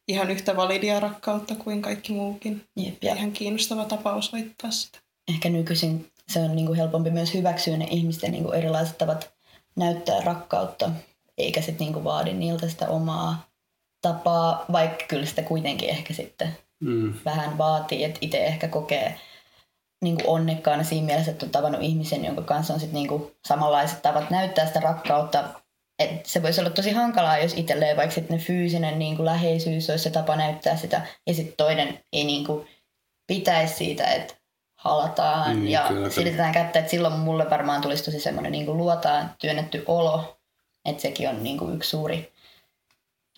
ihan yhtä validia rakkautta kuin kaikki muukin. Jep, jep. Ihan kiinnostava tapa osoittaa sitä. Ehkä nykyisin se on niinku helpompi myös hyväksyä ne ihmisten niinku erilaiset tavat näyttää rakkautta, eikä sit niinku vaadi niiltä sitä omaa tapaa, vaikka kyllä sitä kuitenkin ehkä sitten mm. vähän vaatii, että itse ehkä kokee niin kuin onnekkaana siinä mielessä, että on tavannut ihmisen, jonka kanssa on sit niin kuin samanlaiset tavat näyttää sitä rakkautta. Et se voisi olla tosi hankalaa, jos itselleen vaikka sitten fyysinen niin kuin läheisyys olisi se tapa näyttää sitä. Ja sitten toinen ei niin kuin pitäisi siitä, että halataan mm, ja silitetään kättä. Et silloin mulle varmaan tulisi tosi semmoinen niin kuin luotaan työnnetty olo. Että sekin on niin kuin yksi suuri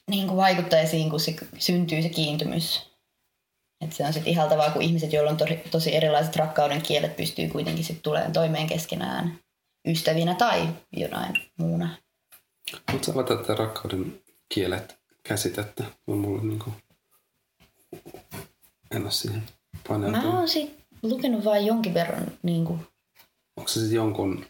niin kuin vaikuttaa siihen, kun se syntyy se kiintymys. Et se on sitten ihaltavaa, kun ihmiset, joilla on to- tosi erilaiset rakkauden kielet, pystyy kuitenkin sitten tulemaan toimeen keskenään ystävinä tai jonain muuna. Mutta sä avataan tätä rakkauden kielet käsitettä. No, mulla niinku... En ole siihen paneutunut. Mä oon sit lukenut vain jonkin verran. Niinku... Onko se sit jonkun...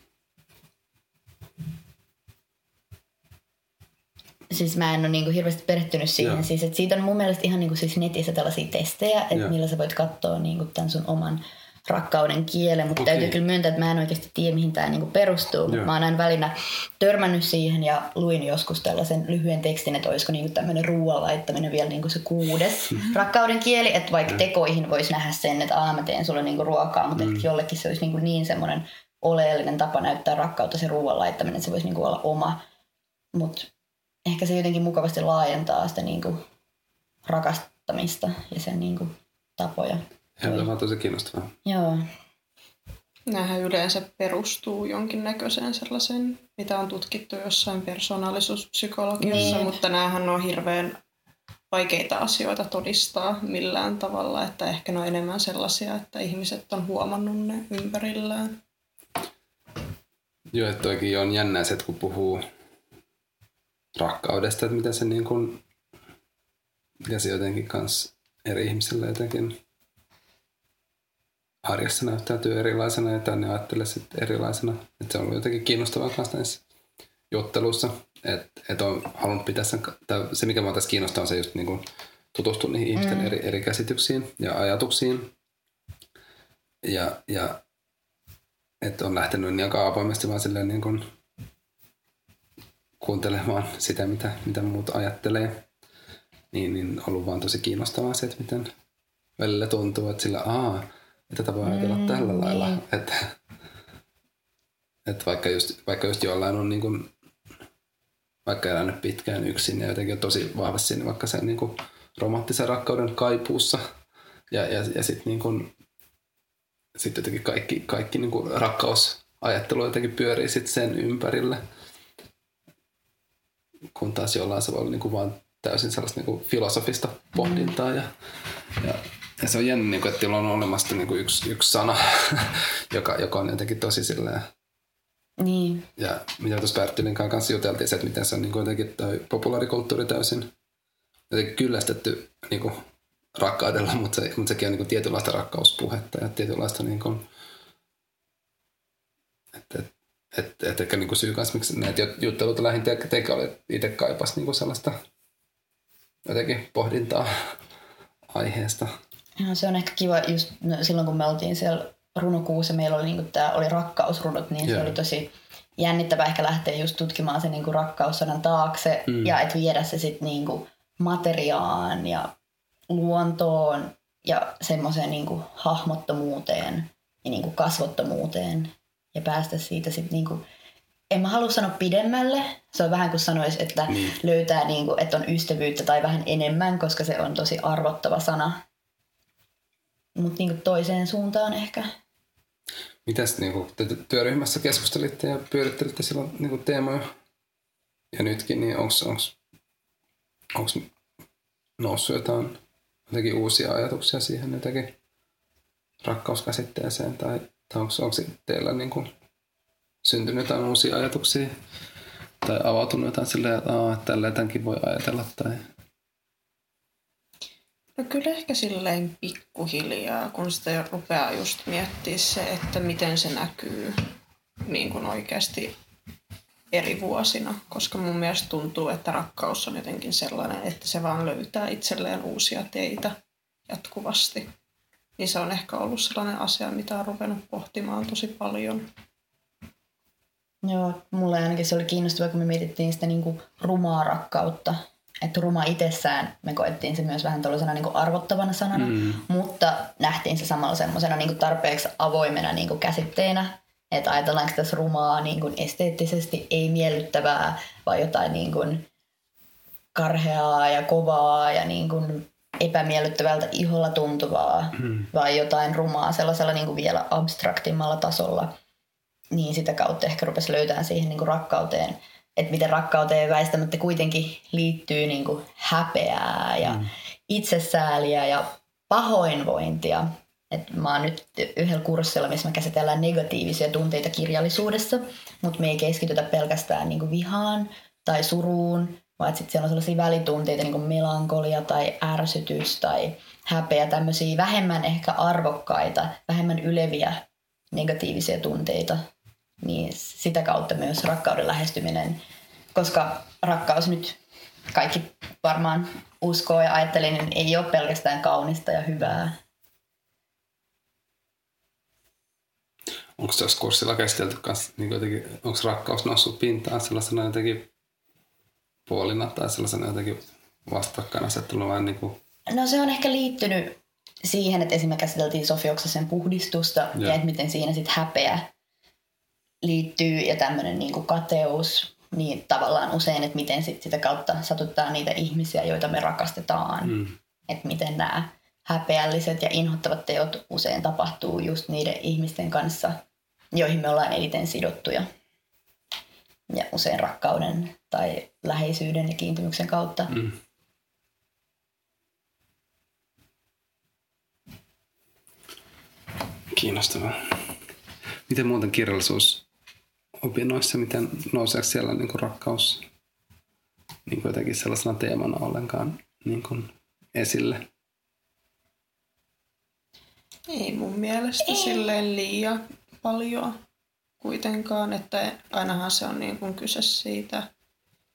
Siis mä en ole niinku hirveästi perehtynyt siihen. Yeah. Siis, siitä on mun mielestä ihan niinku siis netissä tällaisia testejä, että yeah. millä sä voit katsoa niinku tämän sun oman rakkauden kielen. Mutta okay. täytyy kyllä myöntää, että mä en oikeasti tiedä, mihin tämä niinku perustuu. Yeah. Mutta mä oon aina välinä törmännyt siihen ja luin joskus tällaisen lyhyen tekstin, että olisiko niinku tämmöinen ruoan laittaminen vielä niinku se kuudes rakkauden kieli. Että vaikka yeah. tekoihin voisi nähdä sen, että aah, mä teen sulle niinku ruokaa, mutta mm. ehkä jollekin se olisi niinku niin semmoinen oleellinen tapa näyttää rakkautta se ruoan laittaminen, että se voisi niinku olla oma. Mut ehkä se jotenkin mukavasti laajentaa sitä niin kuin rakastamista ja sen niin kuin tapoja. Tämä on tosi kiinnostavaa. Joo. Nämähän yleensä perustuu jonkinnäköiseen sellaiseen, mitä on tutkittu jossain persoonallisuuspsykologiassa, niin. Mutta näähän on hirveän vaikeita asioita todistaa millään tavalla, että ehkä ne on enemmän sellaisia, että ihmiset on huomannut ne ympärillään. Joo, että toikin on jännää se, kun puhuu rakkaudesta, että mitä se niin kuin, mikä se jotenkin kanssa eri ihmisillä jotenkin arjessa näyttäytyy erilaisena ja tänne ajattelee sitten erilaisena. Että se on ollut jotenkin kiinnostavaa kanssa näissä juttelussa, että et on halunnut pitää sen, se mikä minua tässä kiinnostaa on se just niin kuin tutustua niihin ihmisten mm. eri, eri käsityksiin ja ajatuksiin ja, ja että on lähtenyt niin aika avoimesti vaan silleen niin kuin kuuntelemaan sitä, mitä, mitä muut ajattelee, niin, niin on ollut vaan tosi kiinnostavaa se, että miten välillä tuntuu, että sillä aah, että tätä voi ajatella mm, tällä niin. lailla. Että et vaikka, just, vaikka just jollain on niin kuin, vaikka elänyt pitkään yksin ja jotenkin on tosi vahvasti siinä vaikka sen niin kuin romanttisen rakkauden kaipuussa ja, ja, ja sitten niin kuin, sit jotenkin kaikki, kaikki niin kuin rakkausajattelu jotenkin pyörii sit sen ympärille. Kun taas jollain se voi olla niinku vaan täysin sellaista niinku filosofista pohdintaa. Ja, ja, ja se on jännä, niinku, että on olemassa niinku yksi, yksi sana, joka, joka on jotenkin tosi silleen... Niin. Ja mitä tuossa Pärttylinkaan kanssa juteltiin, se, että miten se on niinku jotenkin toi populaarikulttuuri täysin jotenkin kyllästetty niinku rakkaudella, mutta, se, mutta sekin on niinku tietynlaista rakkauspuhetta ja tietynlaista niinku Että et, et, et ehkä niinku syy kanssa, miksi näitä jutteluita lähdin ehkä teke oli, itse kaipasi niinku sellaista jotenkin pohdintaa aiheesta. No, se on ehkä kiva, just no, silloin kun me oltiin siellä runokuussa, meillä oli, niinku, tää oli rakkausrunot, niin yeah. se oli tosi jännittävää ehkä lähteä just tutkimaan se niinku, rakkaussanan taakse mm. ja et viedä se sitten niinku, materiaan ja luontoon ja semmoiseen niinku, hahmottomuuteen ja niinku, kasvottomuuteen ja päästä siitä sitten niinku, en mä halua sanoa pidemmälle. Se on vähän kuin sanois, että mm. löytää niinku, että on ystävyyttä tai vähän enemmän, koska se on tosi arvottava sana. Mutta niinku toiseen suuntaan ehkä. Mitäs niinku, te työryhmässä keskustelitte ja pyörittelitte silloin niinku teemoja ja nytkin, niin onko noussut jotain jotenkin uusia ajatuksia siihen jotenkin rakkauskäsitteeseen? Tai, tai onko teillä niinku syntynyt jotain uusia ajatuksia tai avautunut jotain silleen, että aah, tälleen tämänkin voi ajatella? Tai... No kyllä ehkä silleen pikkuhiljaa, kun sitä rupeaa just miettimään se, että miten se näkyy niin kuin oikeasti eri vuosina. Koska mun mielestä tuntuu, että rakkaus on jotenkin sellainen, että se vaan löytää itselleen uusia teitä jatkuvasti. Niin se on ehkä ollut sellainen asia, mitä on ruvennut pohtimaan tosi paljon. Joo, mulle ainakin se oli kiinnostavaa, kun me mietittiin sitä niin kuin rumaa rakkautta. Että ruma itsessään, me koettiin se myös vähän tuollaisena niin kuin arvottavana sanana, mm. mutta nähtiin se samalla semmoisena niin kuin tarpeeksi avoimena niin kuin käsitteenä. Että ajatellaanko tässä rumaa niin kuin esteettisesti ei miellyttävää vai jotain niin kuin karheaa ja kovaa ja niin kuin epämiellyttävältä iholla tuntuvaa mm. vai jotain rumaa sellaisella niin kuin vielä abstraktimmalla tasolla. Niin sitä kautta ehkä rupesi löytämään siihen niin kuin rakkauteen, että miten rakkauteen väistämättä kuitenkin liittyy niin kuin häpeää ja mm. itsesääliä ja pahoinvointia. Et mä oon nyt yhdellä kurssilla, missä me käsitellään negatiivisia tunteita kirjallisuudessa, mutta me ei keskitytä pelkästään niin kuin vihaan tai suruun, vaan sitten siellä on sellaisia välitunteita, niin kuin melankolia tai ärsytys tai häpeä, tämmöisiä vähemmän ehkä arvokkaita, vähemmän yleviä negatiivisia tunteita, niin sitä kautta myös rakkauden lähestyminen. Koska rakkaus nyt, kaikki varmaan uskoo ja ajattelee, niin ei ole pelkästään kaunista ja hyvää. Onko tässä kurssilla käsitelty kanssa, niin jotenkin, onko rakkaus noussut pintaan sellaisena jotenkin puolina tai sellaisena jotenkin vastakkaina? Se tullut vähän niin kuin... No se on ehkä liittynyt siihen, että esimerkiksi käsiteltiin Sofi Oksasen puhdistusta ja, ja että miten siinä sitten häpeä liittyy ja tämmöinen niinku kateus, niin tavallaan usein, että miten sit sitä kautta satuttaa niitä ihmisiä, joita me rakastetaan. Mm. Että miten nämä häpeälliset ja inhottavat teot usein tapahtuu just niiden ihmisten kanssa, joihin me ollaan eniten sidottuja. Ja usein rakkauden tai läheisyyden ja kiintymyksen kautta. Mm. Kiinnostavaa. Miten muuten kirjallisuusopinnoissa, miten nouseeko siellä niin kuin rakkaus niin kuin jotenkin sellaisena teemana ollenkaan niin kuin esille? Ei mun mielestä Ei. silleen liian paljon kuitenkaan, että ainahan se on niin kuin kyse siitä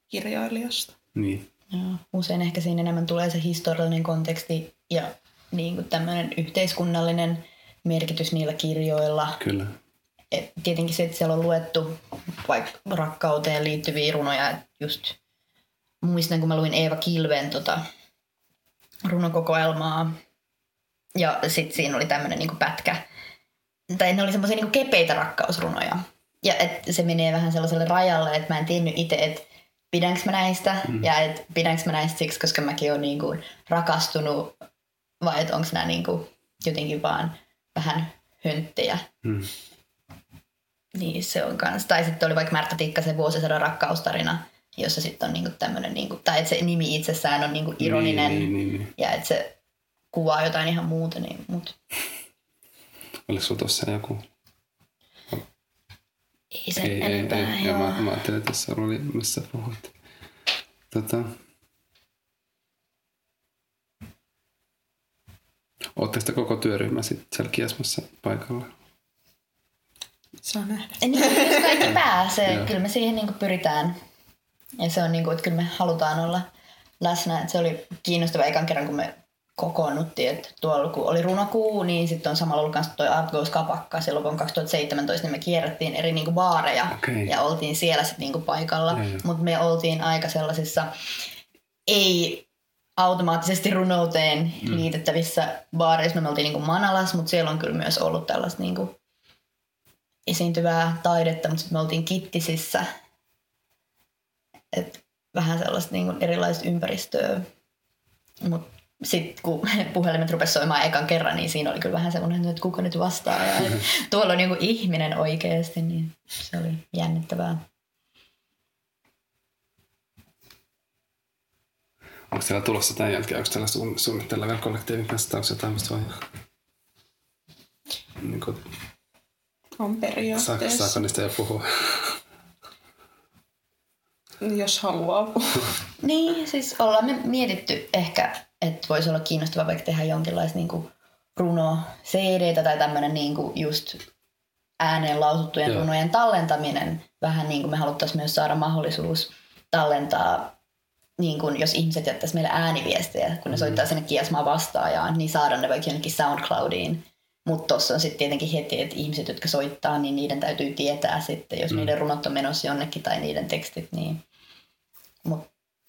kirjailijasta. Niin. Joo, usein ehkä siinä enemmän tulee se historiallinen konteksti ja niin kuin tämmöinen yhteiskunnallinen merkitys niillä kirjoilla. Kyllä. Et tietenkin se, että siellä on luettu vaikka rakkauteen liittyviä runoja. Just muistan, kun mä luin Eeva Kilven tota, runokokoelmaa. Ja sitten siinä oli tämmöinen niinku pätkä. Tai ne oli semmoisia niinku kepeitä rakkausrunoja. Ja et se menee vähän sellaiselle rajalle, että mä en tiennyt itse, että pidänkö mä näistä. Mm. Ja että pidänkö mä näistä siksi, koska mäkin oon niinku rakastunut. Vai että onko nämä niinku jotenkin vaan vähän hönttejä. Mm. Niin se on kanssa. Tai sitten oli vaikka Märta Tikkasen vuosisadan rakkaustarina, jossa sitten on niinku tämmöinen, niinku, tai että se nimi itsessään on niinku ironinen niin, niin, niin. ja että se kuvaa jotain ihan muuta. Niin, mut. Oliko sulla tuossa joku? Ei sen ei, enempää, ei, ei. Ja mä, mä ajattelin, että tuossa oli, missä puhut. Tota... Oletteko koko työryhmä sitten siellä Kiasmassa paikalla? Saa nähdä. Niin, kaikki pääsee. Kyllä me siihen niin kuin pyritään. Ja se on niin kuin, että kyllä me halutaan olla läsnä. Että se oli kiinnostava ekan kerran, kun me kokoonnuttiin. Että tuolla kun oli runokuu, niin sitten on samalla ollut kanssa toi Art Goes Kapakka. Silloin kun kaksituhattaseitsemäntoista niin me kierrättiin eri niin kuin baareja. Okay. Ja oltiin siellä sitten niin kuin paikalla. Mutta me oltiin aika sellaisissa ei automaattisesti runouteen mm. liitettävissä baareissa. Me oltiin niin kuin Manalas, mutta siellä on kyllä myös ollut tällaista niin kuin esiintyvää taidetta, mutta sitten me oltiin Kittisissä. Et vähän sellaista niin kuin erilaista ympäristöä. Mut sitten kun puhelimet rupesi soimaan ekan kerran, niin siinä oli kyllä vähän semmoinen, että kuka nyt vastaa. Ja tuolla on joku ihminen oikeasti, niin se oli jännittävää. Onko siellä tulossa tämän jälkeen? Onko täällä suunnitteilla vielä kollektiivin kanssa? Onko jotain musta vaiheaa? Niin kuin... On periaatteessa. Saako, saako niistä jo puhua? Jos haluaa puhua. Niin, siis ollaan me mietitty ehkä, että voisi olla kiinnostava vaikka tehdä jonkinlaista niinku runo-C D:tä tai tämmöinen niinku just ääneen lausuttujen Joo. runojen tallentaminen. Vähän niin kuin me haluttaisiin myös saada mahdollisuus tallentaa, niin kuin jos ihmiset jättäisi meille ääniviestejä, kun ne soittaa mm. sinne Kiasmaa vastaajaan, niin saada ne vaikka jonnekin SoundCloudiin. Mutta tuossa on sitten tietenkin heti, että ihmiset, jotka soittaa, niin niiden täytyy tietää sitten, jos mm. niiden runot on menossa jonnekin tai niiden tekstit. Niin. Mut,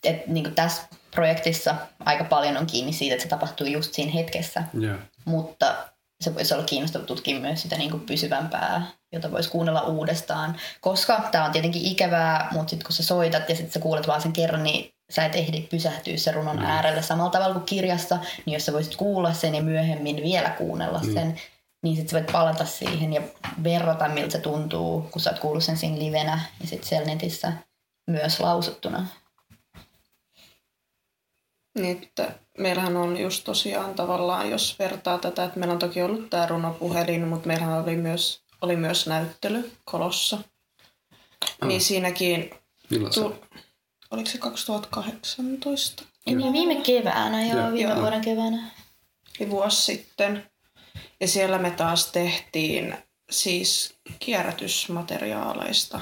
et, niinku tässä projektissa aika paljon on kiinni siitä, että se tapahtuu just siinä hetkessä. Yeah. Mutta se voisi olla kiinnostava tutkia myös sitä niinku pysyvämpää, jota voisi kuunnella uudestaan. Koska tämä on tietenkin ikävää, mutta sitten kun sä soitat ja sitten sä kuulet vaan sen kerran, niin sä et ehdi pysähtyä sen runon mm. äärelle samalla tavalla kuin kirjassa, niin jos sä voisit kuulla sen ja myöhemmin vielä kuunnella mm. sen, niin sit sä voit palata siihen ja verrata, miltä se tuntuu, kun sä oot kuullut sen siinä livenä ja sit siellä netissä myös lausuttuna. Niin, meillähän on just tosiaan tavallaan, jos vertaa tätä, että meillä on toki ollut tää runopuhelin, mutta meillähän oli myös, oli myös näyttely Kolossa. Ah. Niin siinäkin... Oliko se kaksituhattakahdeksantoista? Niin viime keväänä, joo, joo. viime vuoden keväänä. Eli vuosi sitten. Ja siellä me taas tehtiin siis kierrätysmateriaaleista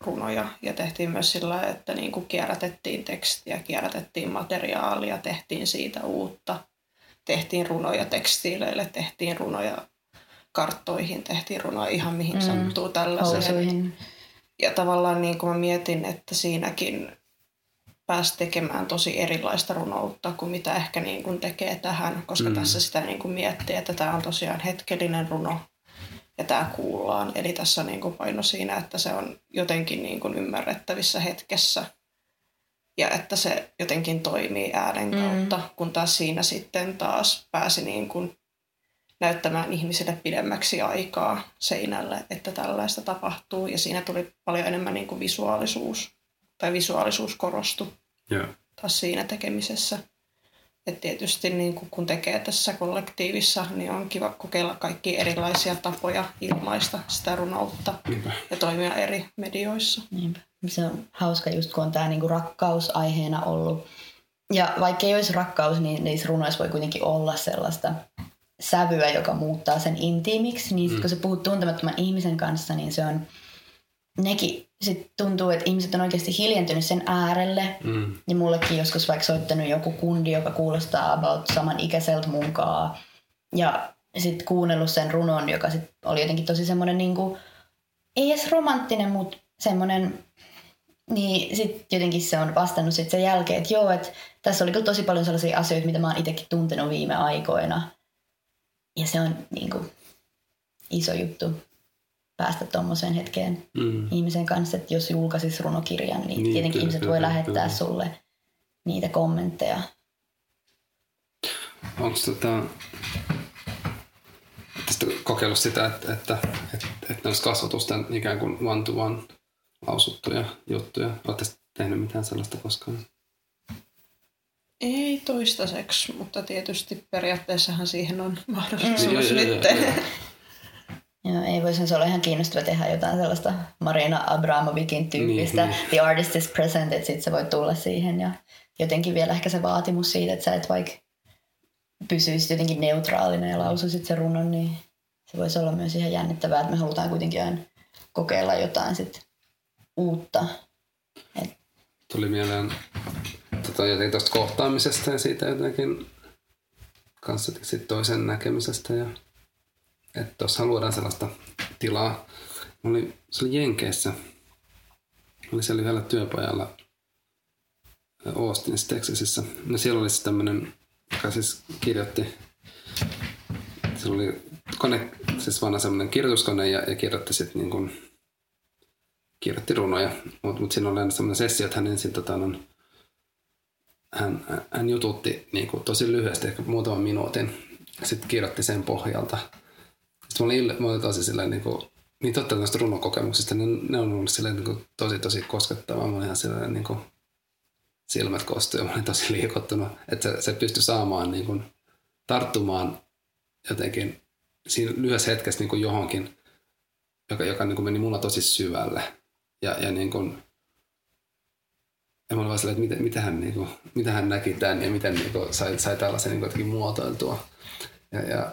runoja. Ja tehtiin myös sillä, että niin kuin kierrätettiin tekstiä, kierrätettiin materiaalia, tehtiin siitä uutta. Tehtiin runoja tekstiileille, tehtiin runoja karttoihin, tehtiin runoja ihan mihin mm. sattuu tällaiseen. Ja tavallaan niin kuin mä mietin, että siinäkin pääsi tekemään tosi erilaista runoutta kuin mitä ehkä niin kuin tekee tähän, koska mm. tässä sitä niin kuin miettii, että tämä on tosiaan hetkellinen runo ja tämä kuullaan. Eli tässä on niin kuin paino siinä, että se on jotenkin niin kuin ymmärrettävissä hetkessä ja että se jotenkin toimii äänen kautta, mm. kun taas siinä sitten taas pääsi niin kuin näyttämään ihmisille pidemmäksi aikaa seinälle, että tällaista tapahtuu. Ja siinä tuli paljon enemmän niin kuin visuaalisuus, tai visuaalisuus korostui yeah. taas siinä tekemisessä. Et tietysti niin kuin, kun tekee tässä kollektiivissa, niin on kiva kokeilla kaikki erilaisia tapoja ilmaista sitä runoutta Niinpä. Ja toimia eri medioissa. Niinpä. Se on hauska just, kun on tämä niin kuin rakkaus aiheena ollut. Ja vaikka ei olisi rakkaus, niin niissä runoissa voi kuitenkin olla sellaista sävyä, joka muuttaa sen intiimiksi, niin sit, kun sä puhut tuntemattoman ihmisen kanssa, niin se on, nekin sit tuntuu, että ihmiset on oikeasti hiljentynyt sen äärelle. Mm. Ja mullekin joskus vaikka soittanut joku kundi, joka kuulostaa about saman ikäiseltä munkaan. Ja sit kuunnellut sen runon, joka sit oli jotenkin tosi semmoinen niinku, ei edes romanttinen, mutta semmoinen, niin sit jotenkin se on vastannut sit sen jälkeen, että joo, että tässä oli kyllä tosi paljon sellaisia asioita, mitä mä oon itsekin tuntenut viime aikoina. Ja se on niin kuin iso juttu päästä tuommoiseen hetkeen mm. ihmisen kanssa, että jos julkaisisi runokirjan, niin, niin tietenkin ihmiset voi lähettää kyllä. sulle niitä kommentteja. Onko tota, kokeillut sitä, että, että, että, että olisi kasvatusten ikään kuin one-to-one lausuttuja juttuja? Oletteko tehnyt mitään sellaista koskaan? Ei toistaiseksi, mutta tietysti periaatteessahan siihen on mahdollisuus mm. nyt. Joo, ei voisi se olla ihan kiinnostava tehdä jotain sellaista Marina Abramovicin tyyppistä. Niin, niin. The artist is present, että sit sä voit tulla siihen. Ja jotenkin vielä ehkä se vaatimus siitä, että sä et vaikka pysyisit jotenkin neutraalina ja lausuisit sen runon, niin se voisi olla myös ihan jännittävää, että me halutaan kuitenkin aina kokeilla jotain sit uutta. Et. Tuli mieleen tota, jotenkin tuosta kohtaamisesta ja siitä jotenkin kanssa sit toisen näkemisestä. Ja, että tuossa luodaan sellaista tilaa. Oli, se oli Jenkeissä. Oli siellä yhdellä työpajalla Austinissa, Texasissa. No siellä oli se tämmöinen, joka siis kirjoitti, siellä oli kone, siis vanha semmoinen kirjoituskone ja, ja kirjoitti sitten niin kuin, kirjoitti runoja. Mutta mut siinä oli aina semmoinen sessio, että hän ensin tota, on, hän, hän jututti niin kuin tosi lyhyesti, ehkä muutaman minuutin. Sitten kirjoitti sen pohjalta. Sitten mä olin, mä olin tosi silleen niin kuin, niin totta noista runokokemuksista, ne, ne on ollut silleen niin kuin, tosi tosi koskettavaa. Mä olin ihan silleen niin kuin, silmät kostui ja mä olin tosi liikuttunut. Että se, se pystyi saamaan niin kuin, tarttumaan jotenkin siinä lyhyessä hetkessä niin kuin johonkin, joka, joka niin kuin meni mulla tosi syvälle. Ja, ja niin kuin, ja mä olin vaan silleen, että mitä hän niin kuin, mitä hän näki tämän ja miten niin kuin, sai, sai tällaisen niin kuin, jotenkin muotoiltua. Ja, ja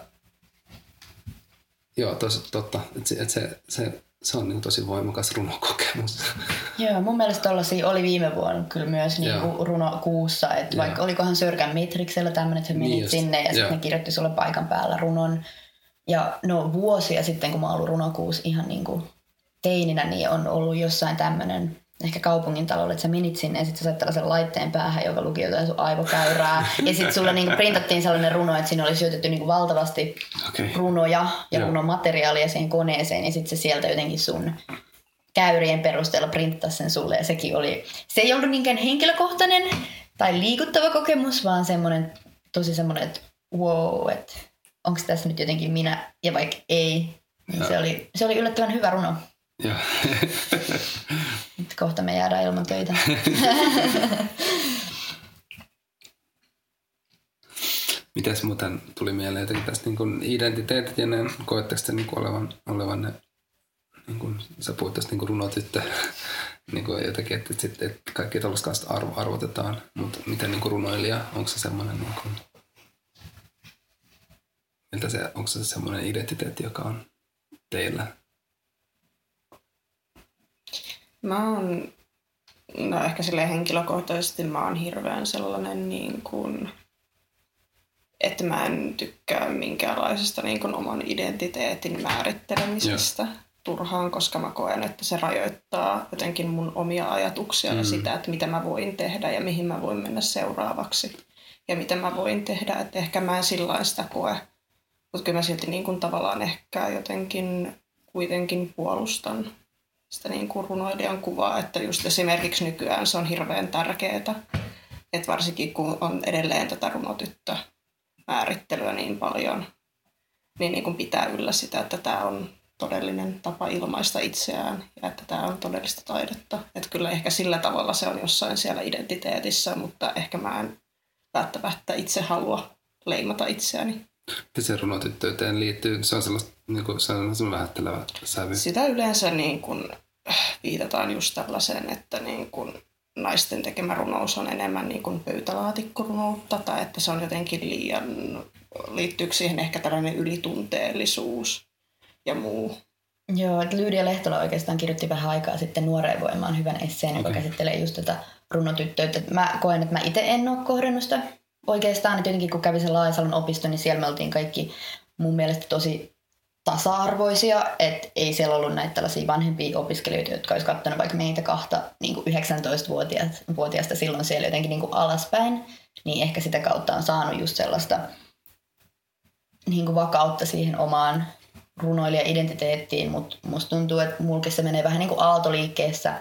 joo, tos, totta. Että se, et se, se, se on niin tosi voimakas runokokemus. Joo, mun mielestä tollaisia oli viime vuonna kyllä myös niin runokuussa. Että vaikka olikohan Sörkän Mitriksellä tämmöinen, että he menivät niin sinne ja sitten ne kirjoitti sulle paikan päällä runon. Ja no vuosia sitten, kun mä oon ollut runokuussa ihan niin kuin teininä, niin on ollut jossain tämmöinen ehkä kaupungintalolla, että sä menit sinne ja sit sä sait tällaisen laitteen päähän, joka luki jotain sun aivokäyrää. Ja sit sulle niinku printattiin sellainen runo, että siinä oli syötetty niinku valtavasti okay. runoja ja yeah. runomateriaalia siihen koneeseen. Ja sit se sieltä jotenkin sun käyrien perusteella printtasi sen sulle. Ja sekin oli, se ei ollut niinkään henkilökohtainen tai liikuttava kokemus, vaan semmoinen, tosi semmoinen, että wow, että onko tässä nyt jotenkin minä ja vaikka ei. Niin yeah. se, oli, se oli yllättävän hyvä runo. Joo. Nyt kohta me jäädään ilman töitä. Mitäs muuten tuli mieleen jotenkin tästä niin identiteetit ja ne, koetteko te niin olevan, olevan ne, niin kuin, sä puhut tästä niin runotyttö, niin jotenkin, että, että, että kaikki tuollaiset kanssa arvo, arvotetaan, mutta miten niin runoilija, onko se semmoinen, niin kuin, miltä se, onko se semmoinen identiteetti, joka on teillä? Mä oon, no ehkä silleen henkilökohtaisesti mä oon hirveän sellainen niin kuin, että mä en tykkää minkäänlaisesta niin kuin oman identiteetin määrittelemisestä yeah. turhaan, koska mä koen, että se rajoittaa jotenkin mun omia ajatuksia mm. ja sitä, että mitä mä voin tehdä ja mihin mä voin mennä seuraavaksi ja mitä mä voin tehdä, että ehkä mä en sillaista koe, mutta kyllä mä silti niin kuin tavallaan ehkä jotenkin kuitenkin puolustan sitä niin kuin runoilijan kuvaa, että just esimerkiksi nykyään se on hirveän tärkeää, että varsinkin kun on edelleen tätä runotyttömäärittelyä niin paljon, niin, niin kuin pitää yllä sitä, että tämä on todellinen tapa ilmaista itseään ja että tämä on todellista taidetta. Että kyllä ehkä sillä tavalla se on jossain siellä identiteetissä, mutta ehkä mä en välttämättä itse halua leimata itseäni. Se runotyttöyteen liittyy, se on sellaista niin kuin, se on sellainen vähättelevä sävy. Sitä yleensä niin kuin, viitataan just tällaiseen, että niin kuin, naisten tekemä runous on enemmän niin kuin pöytälaatikkorunoutta tai että se on jotenkin liian, liittyykö siihen ehkä tällainen ylitunteellisuus ja muu. Joo, että Lyydia Lehtola oikeastaan kirjoitti vähän aikaa sitten Nuoreen voimaan hyvän esseen, joka okay. käsittelee just tätä runotyttöyttä. Mä koen, että mä itse en ole kohdannut sitä. Oikeastaan, että jotenkin kun kävi se Laajasalon opisto, niin siellä me oltiin kaikki mun mielestä tosi tasa-arvoisia, että ei siellä ollut näitä tällaisia vanhempia opiskelijoita, jotka olisi katsonut vaikka meitä kahta niin kuin yhdeksäntoistavuotiaasta silloin siellä jotenkin niin kuin alaspäin, niin ehkä sitä kautta on saanut just sellaista niin kuin vakautta siihen omaan runoilija-identiteettiin, mutta musta tuntuu, että mulkin se menee vähän niin kuin aaltoliikkeessä.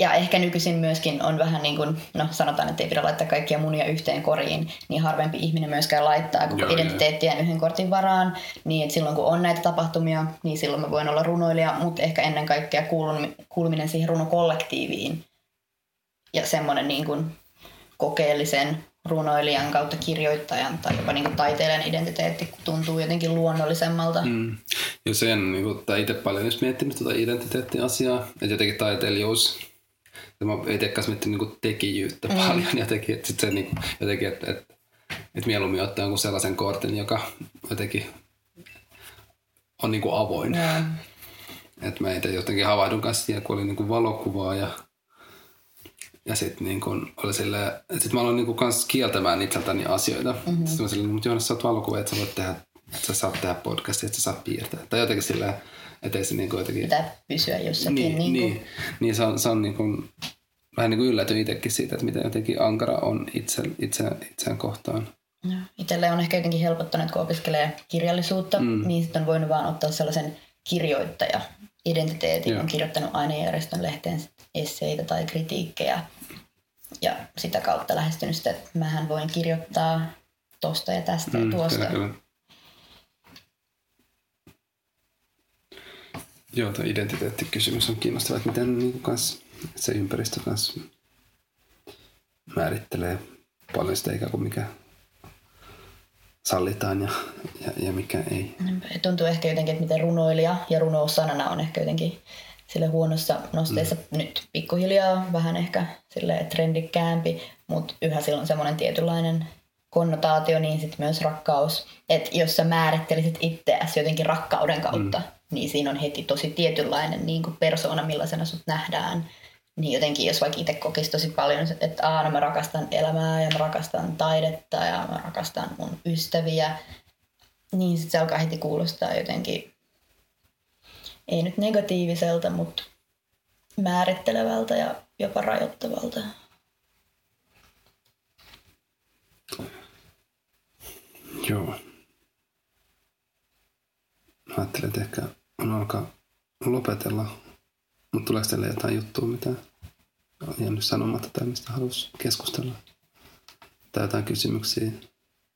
Ja ehkä nykyisin myöskin on vähän niin kuin, no sanotaan, että ei pidä laittaa kaikkia munia yhteen koriin, niin harvempi ihminen myöskään laittaa koko identiteettiään yhden kortin varaan. Niin että silloin kun on näitä tapahtumia, niin silloin mä voin olla runoilija, mutta ehkä ennen kaikkea kuuluminen siihen runokollektiiviin. Ja semmoinen niin kuin kokeellisen runoilijan kautta kirjoittajan tai jopa niin kuin taiteilijan identiteetti tuntuu jotenkin luonnollisemmalta. Mm. Ja sen, niin kuin, tai itse paljon jos miettinyt tuota identiteettiasiaa, että jotenkin taiteilijuus, mä ei teekään miettinyt niinku tekijyyttä paljon mm. jotenkin, että sit se niinku, jotenkin, että et, et mieluummin ottaa jonkun sellaisen kortin, joka jotenkin on niin kuin avoin. Yeah. Et mä itse jotenkin havahdun kanssa siihen, kun oli niin kuin valokuvaa ja, ja sitten niin kuin oli silleen, että sit mä aloin niin kuin kans kieltämään itseltäni asioita. Mm-hmm. Sitten mä silleen, mutta Joonas, sä oot valokuva, että sä voit tehdä, että sä saat tehdä podcastia, että sä saat piirtää. Tai jotenkin silleen, ettei se niin kuin jotenkin... Pitää pysyä jossakin. Niin, niin, niin, niin se on, se on niin kuin... Vähän niin kuin yllätyin itsekin siitä, että miten jotenkin ankara on itse, itse, itseään kohtaan. No, itselle on ehkä jotenkin helpottanut, kun opiskelee kirjallisuutta, mm. niin sitten on voinut vaan ottaa sellaisen kirjoittaja-identiteetin. Joo. On kirjoittanut ainejärjestön lehteen esseitä tai kritiikkejä ja sitä kautta lähestynyt sitä, että mähän voin kirjoittaa tosta ja tästä mm, ja tuosta. Kyllä, kyllä. Joo, tuo identiteettikysymys on kiinnostava, että miten niin kanssa... Se ympäristö kanssa määrittelee paljon sitä ikään kuin mikä sallitaan ja, ja, ja mikä ei. Tuntuu ehkä jotenkin, että miten runoilija ja runous sanana on ehkä jotenkin sille huonossa nosteessa mm. nyt pikkuhiljaa, vähän ehkä sille trendikkäämpi, mutta yhä silloin semmoinen tietynlainen konnotaatio, niin sitten myös rakkaus. Että jos sä määrittelisit itseäsi jotenkin rakkauden kautta, mm. niin siinä on heti tosi tietynlainen niin kuin persoona, millaisena sut nähdään. Niin jotenkin, jos vaikka itse kokisi tosi paljon, että aah, no mä rakastan elämää ja mä rakastan taidetta ja mä rakastan mun ystäviä, niin sit se alkaa heti kuulostaa jotenkin, ei nyt negatiiviselta, mutta määrittelevältä ja jopa rajoittavalta. Joo. Mä ajattelin, että ehkä on alkaa lopetella, mutta tuleeko teille jotain juttua, mitä on jäänyt sanomatta tai mistä haluaisi keskustella? Tai jotain kysymyksiä,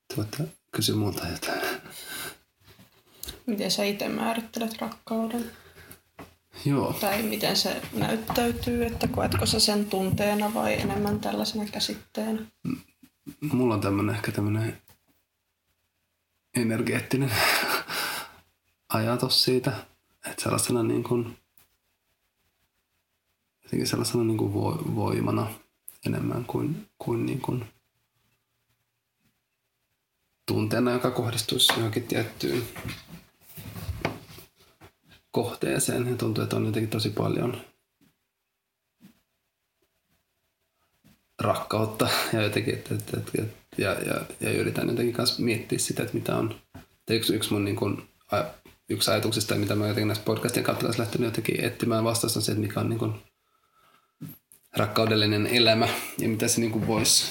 te voitte kysyä multa jotain. Miten sä itse määrittelet rakkauden? Joo. Tai miten se näyttäytyy, että koetko sä sen tunteena vai enemmän tällaisena käsitteenä? M- mulla on tämmönen ehkä tämmönen energeettinen ajatus siitä, että sellaisena niin kuin, jotenkin sellaisena niin kuin voimana enemmän kuin, kuin, niin kuin tunteena, joka kohdistuisi johonkin tiettyyn kohteeseen. Ja tuntuu, että on jotenkin tosi paljon rakkautta ja jotenkin, että, että, että, ja, ja, ja yritän jotenkin myös miettiä sitä, että mitä on. Että yksi, yksi mun niin kuin, yksi ajatuksista, mitä mä jotenkin näissä podcastien kautta olen lähtenyt jotenkin etsimään vastausta on se, että mikä on niin kuin rakkaudellinen elämä ja mitä se, niin kuin voisi,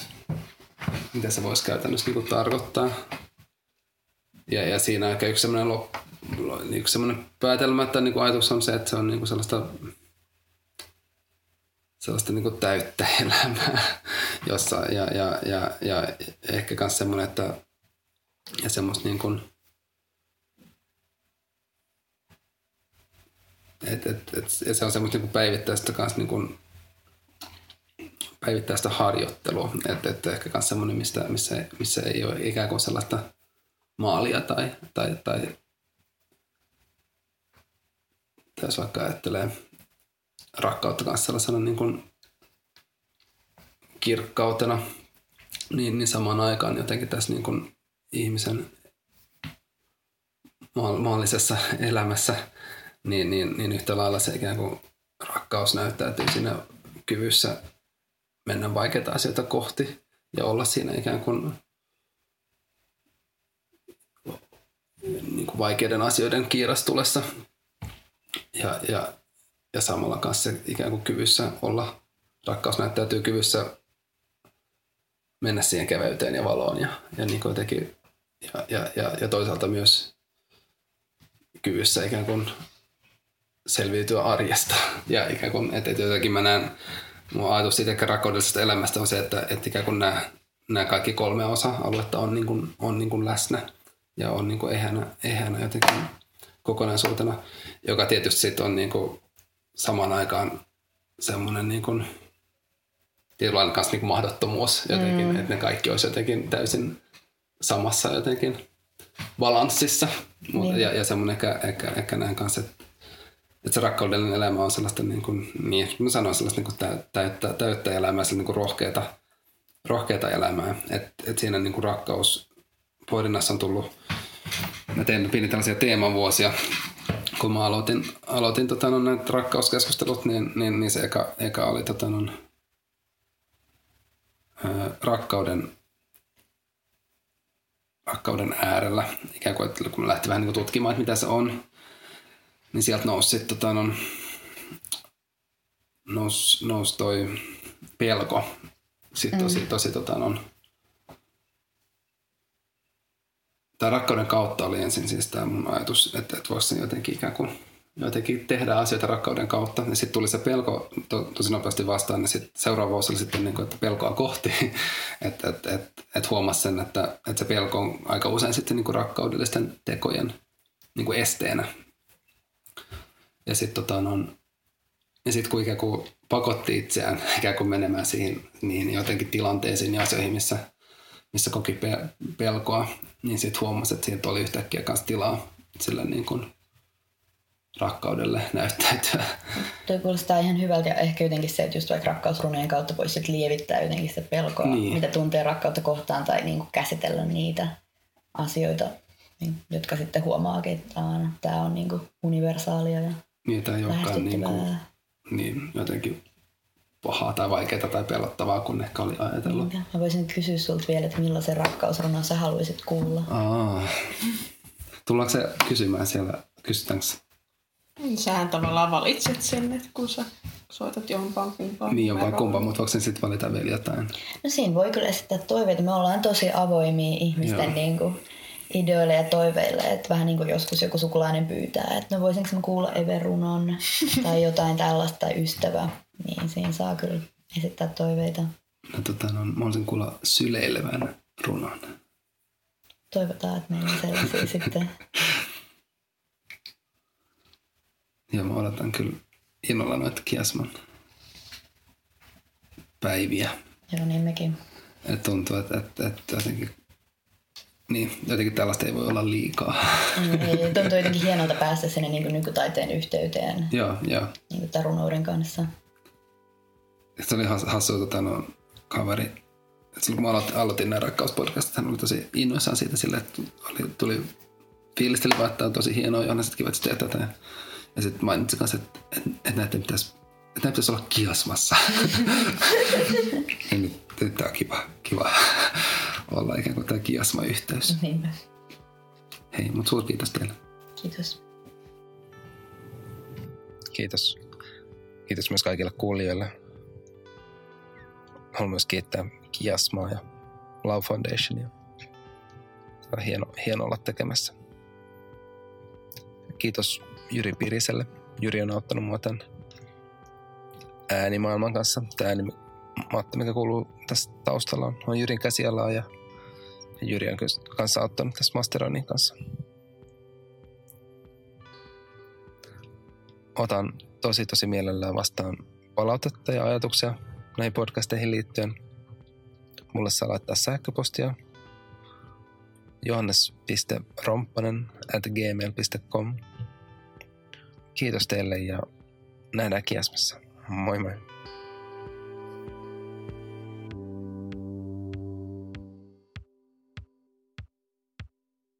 mitä se voisi käytännössä niin kuin tarkoittaa. Ja, ja siinä ehkä yksi sellainen, lop, yksi sellainen päätelmä, että niin kuin ajatus on se, että se on niin kuin sellaista, sellaista niin kuin täyttä elämää, jossa ja, ja, ja, ja ehkä myös semmoinen, että ja semmoista niin kuin Et, et, et, ja se on semmoista niinku päivittäistä, kans, niinku, päivittäistä harjoittelua. Että et ehkä myös semmoinen, missä, missä, missä ei ole ikään kuin sellaista maalia tai, tai, tai, tai jos vaikka ajattelee rakkautta myös sellaisena niinku kirkkautena, niin, niin samaan aikaan jotenkin tässä niinku ihmisen maallisessa elämässä Niin, niin, niin yhtä lailla se ikään kuin rakkaus näyttäytyy siinä kyvyssä mennä vaikeita asioita kohti ja olla siinä ikään kuin, niin kuin vaikeiden asioiden kiirastulessa. Ja, ja, ja samalla kanssa se ikään kuin kyvyssä olla, rakkaus näyttäytyy kyvyssä mennä siihen keveyteen ja valoon ja, ja, niin kuin jotenkin, ja, ja, ja, ja toisaalta myös kyvyssä ikään kuin selviytyä arjesta. Ja ikään kuin, että et jotenkin mä näen, mun ajatus siitä ehkä rakkaudellisesta elämästä on se, että et ikään kuin nämä, nämä kaikki kolme osa-aluetta on, niin kuin, on niin kuin läsnä ja on niin kuin ehänä, ehänä jotenkin kokonaisuutena, joka tietysti sitten on niin kuin samaan aikaan semmoinen niin kuin tietynlainen kanssa niin kuin mahdottomuus jotenkin, mm. että ne kaikki olisi jotenkin täysin samassa jotenkin balanssissa. Niin. Ja, ja semmoinen ehkä, ehkä, ehkä näen kanssa, että että se rakkaudellinen elämä on sellaista, niin kuin, niin, mä sanoin sellaista niin kuin täyttä, täyttä elämää, sellaista niin kuin rohkeata, rohkeata elämää. Että et siinä niin kuin rakkauspohdinnassa on tullut mä tein pieni tällaisia teemavuosia. Kun mä aloitin, aloitin tota, no, näitä rakkauskeskustelut, niin, niin, niin se eka, eka oli tota, no, ää, rakkauden, rakkauden äärellä. Ikään kuin, kun lähti vähän niin kuin tutkimaan, että mitä se on, niin sieltä nousi, tota, no, nous, nous toi pelko. Sitten mm. tosi, tosi tota, no, tämä rakkauden kautta oli ensin siis tämä mun ajatus, että, että voisi jotenkin ikään kuin jotenkin tehdä asioita rakkauden kautta. Ja sitten tuli se pelko to, tosi nopeasti vastaan, ja sit seuraava vuosi oli sitten niin kuin, että pelkoa kohti. Että et, et, et huomasi sen, että, että se pelko on aika usein sitten niin kuin rakkaudellisten tekojen niin kuin esteenä. Ja sitten tota, no, sit, kun ikään kuin pakotti itseään ikään kuin menemään siihen niin jotenkin tilanteisiin ja asioihin, missä missä koki pelkoa, niin sitten huomasi, että siitä oli yhtäkkiä kanssa tilaa sille niin kuin rakkaudelle näyttäytyä. Tuo kuulostaa ihan hyvältä, ja ehkä jotenkin se, että just vaikka rakkausrunojen kautta voisi sit lievittää jotenkin sitä pelkoa, niin mitä tuntee rakkautta kohtaan, tai niin kuin käsitellä niitä asioita, jotka sitten huomaakin, että aina tämä on niin kuin universaalia ja niin, tämä ei olekaan niin kuin, niin, jotenkin pahaa tai vaikeaa tai pelottavaa, kun ehkä oli ajatellut. Mä voisin kysyä sulta vielä, että millaisen rakkausrunon sä haluaisit kuulla? Aa. Tullaanko se kysymään siellä? Kysytäänkö? Sähän tavallaan valitset sen, että kun sä soitat jompaan kumpaan. Niin, jompaan kumpaan, mutta voiko sen sitten valita vielä jotain? No siinä voi kyllä esittää toiveita. Me ollaan tosi avoimia ihmisten niin kuin ideoille ja toiveille, että vähän niin kuin joskus joku sukulainen pyytää, että no voisinko mä kuulla Eve-runon tai jotain tällaista tai ystävää. Niin, siinä saa kyllä esittää toiveita. No tota, no, mä olisin kuulla syleilevän runon. Toivotaan, että meillä on sellaisia sitten. Joo, mä odotan kyllä innolla noita Kiasman päiviä. Joo, niin mekin. Et tuntuu, että et, et jotenkin, niin, jotenkin tällaista ei voi olla liikaa. Mm, ei, tuntuu jotenkin hienolta päästä sinne niin kuin nykytaiteen yhteyteen. Joo, joo. Niin kuin tämän runouden kanssa. Se oli hassu tota, no, kaveri. Et silloin kun mä aloitin, aloitin nämä rakkauspodcastit, hän oli tosi innoissaan siitä silleen, että oli, tuli fiilisteli vaan, että on tosi hienoa, ja sitten kiva, että tätä. Ja sitten mainitsin kanssa, että et, et näiden pitäisi, et näiden pitäisi olla Kiasmassa. nyt, nyt tää on kiva, kiva olla ikään kuin tää Kiasma-yhteys. Niinpä. Hei, mut suuri kiitos teille. Kiitos. Kiitos. Kiitos myös kaikille kuulijoille. Haluan myös kiittää Kiasmaa ja Love Foundationia. On hieno, hieno olla tekemässä. Kiitos Jyri Piriselle. Jyri on auttanut mua tämän äänimaailman kanssa. Tämä äänimatta, mikä kuuluu tässä taustalla, on, on Jyrin käsialaa, ja Jyri on kanssa auttanut tässä masteroinnin kanssa. Otan tosi tosi mielellään vastaan palautetta ja ajatuksia näihin podcasteihin liittyen. Mulle saa laittaa sähköpostia johannes piste romppanen at gmail piste com. Kiitos teille ja nähdään Kiasmassa. Moi moi!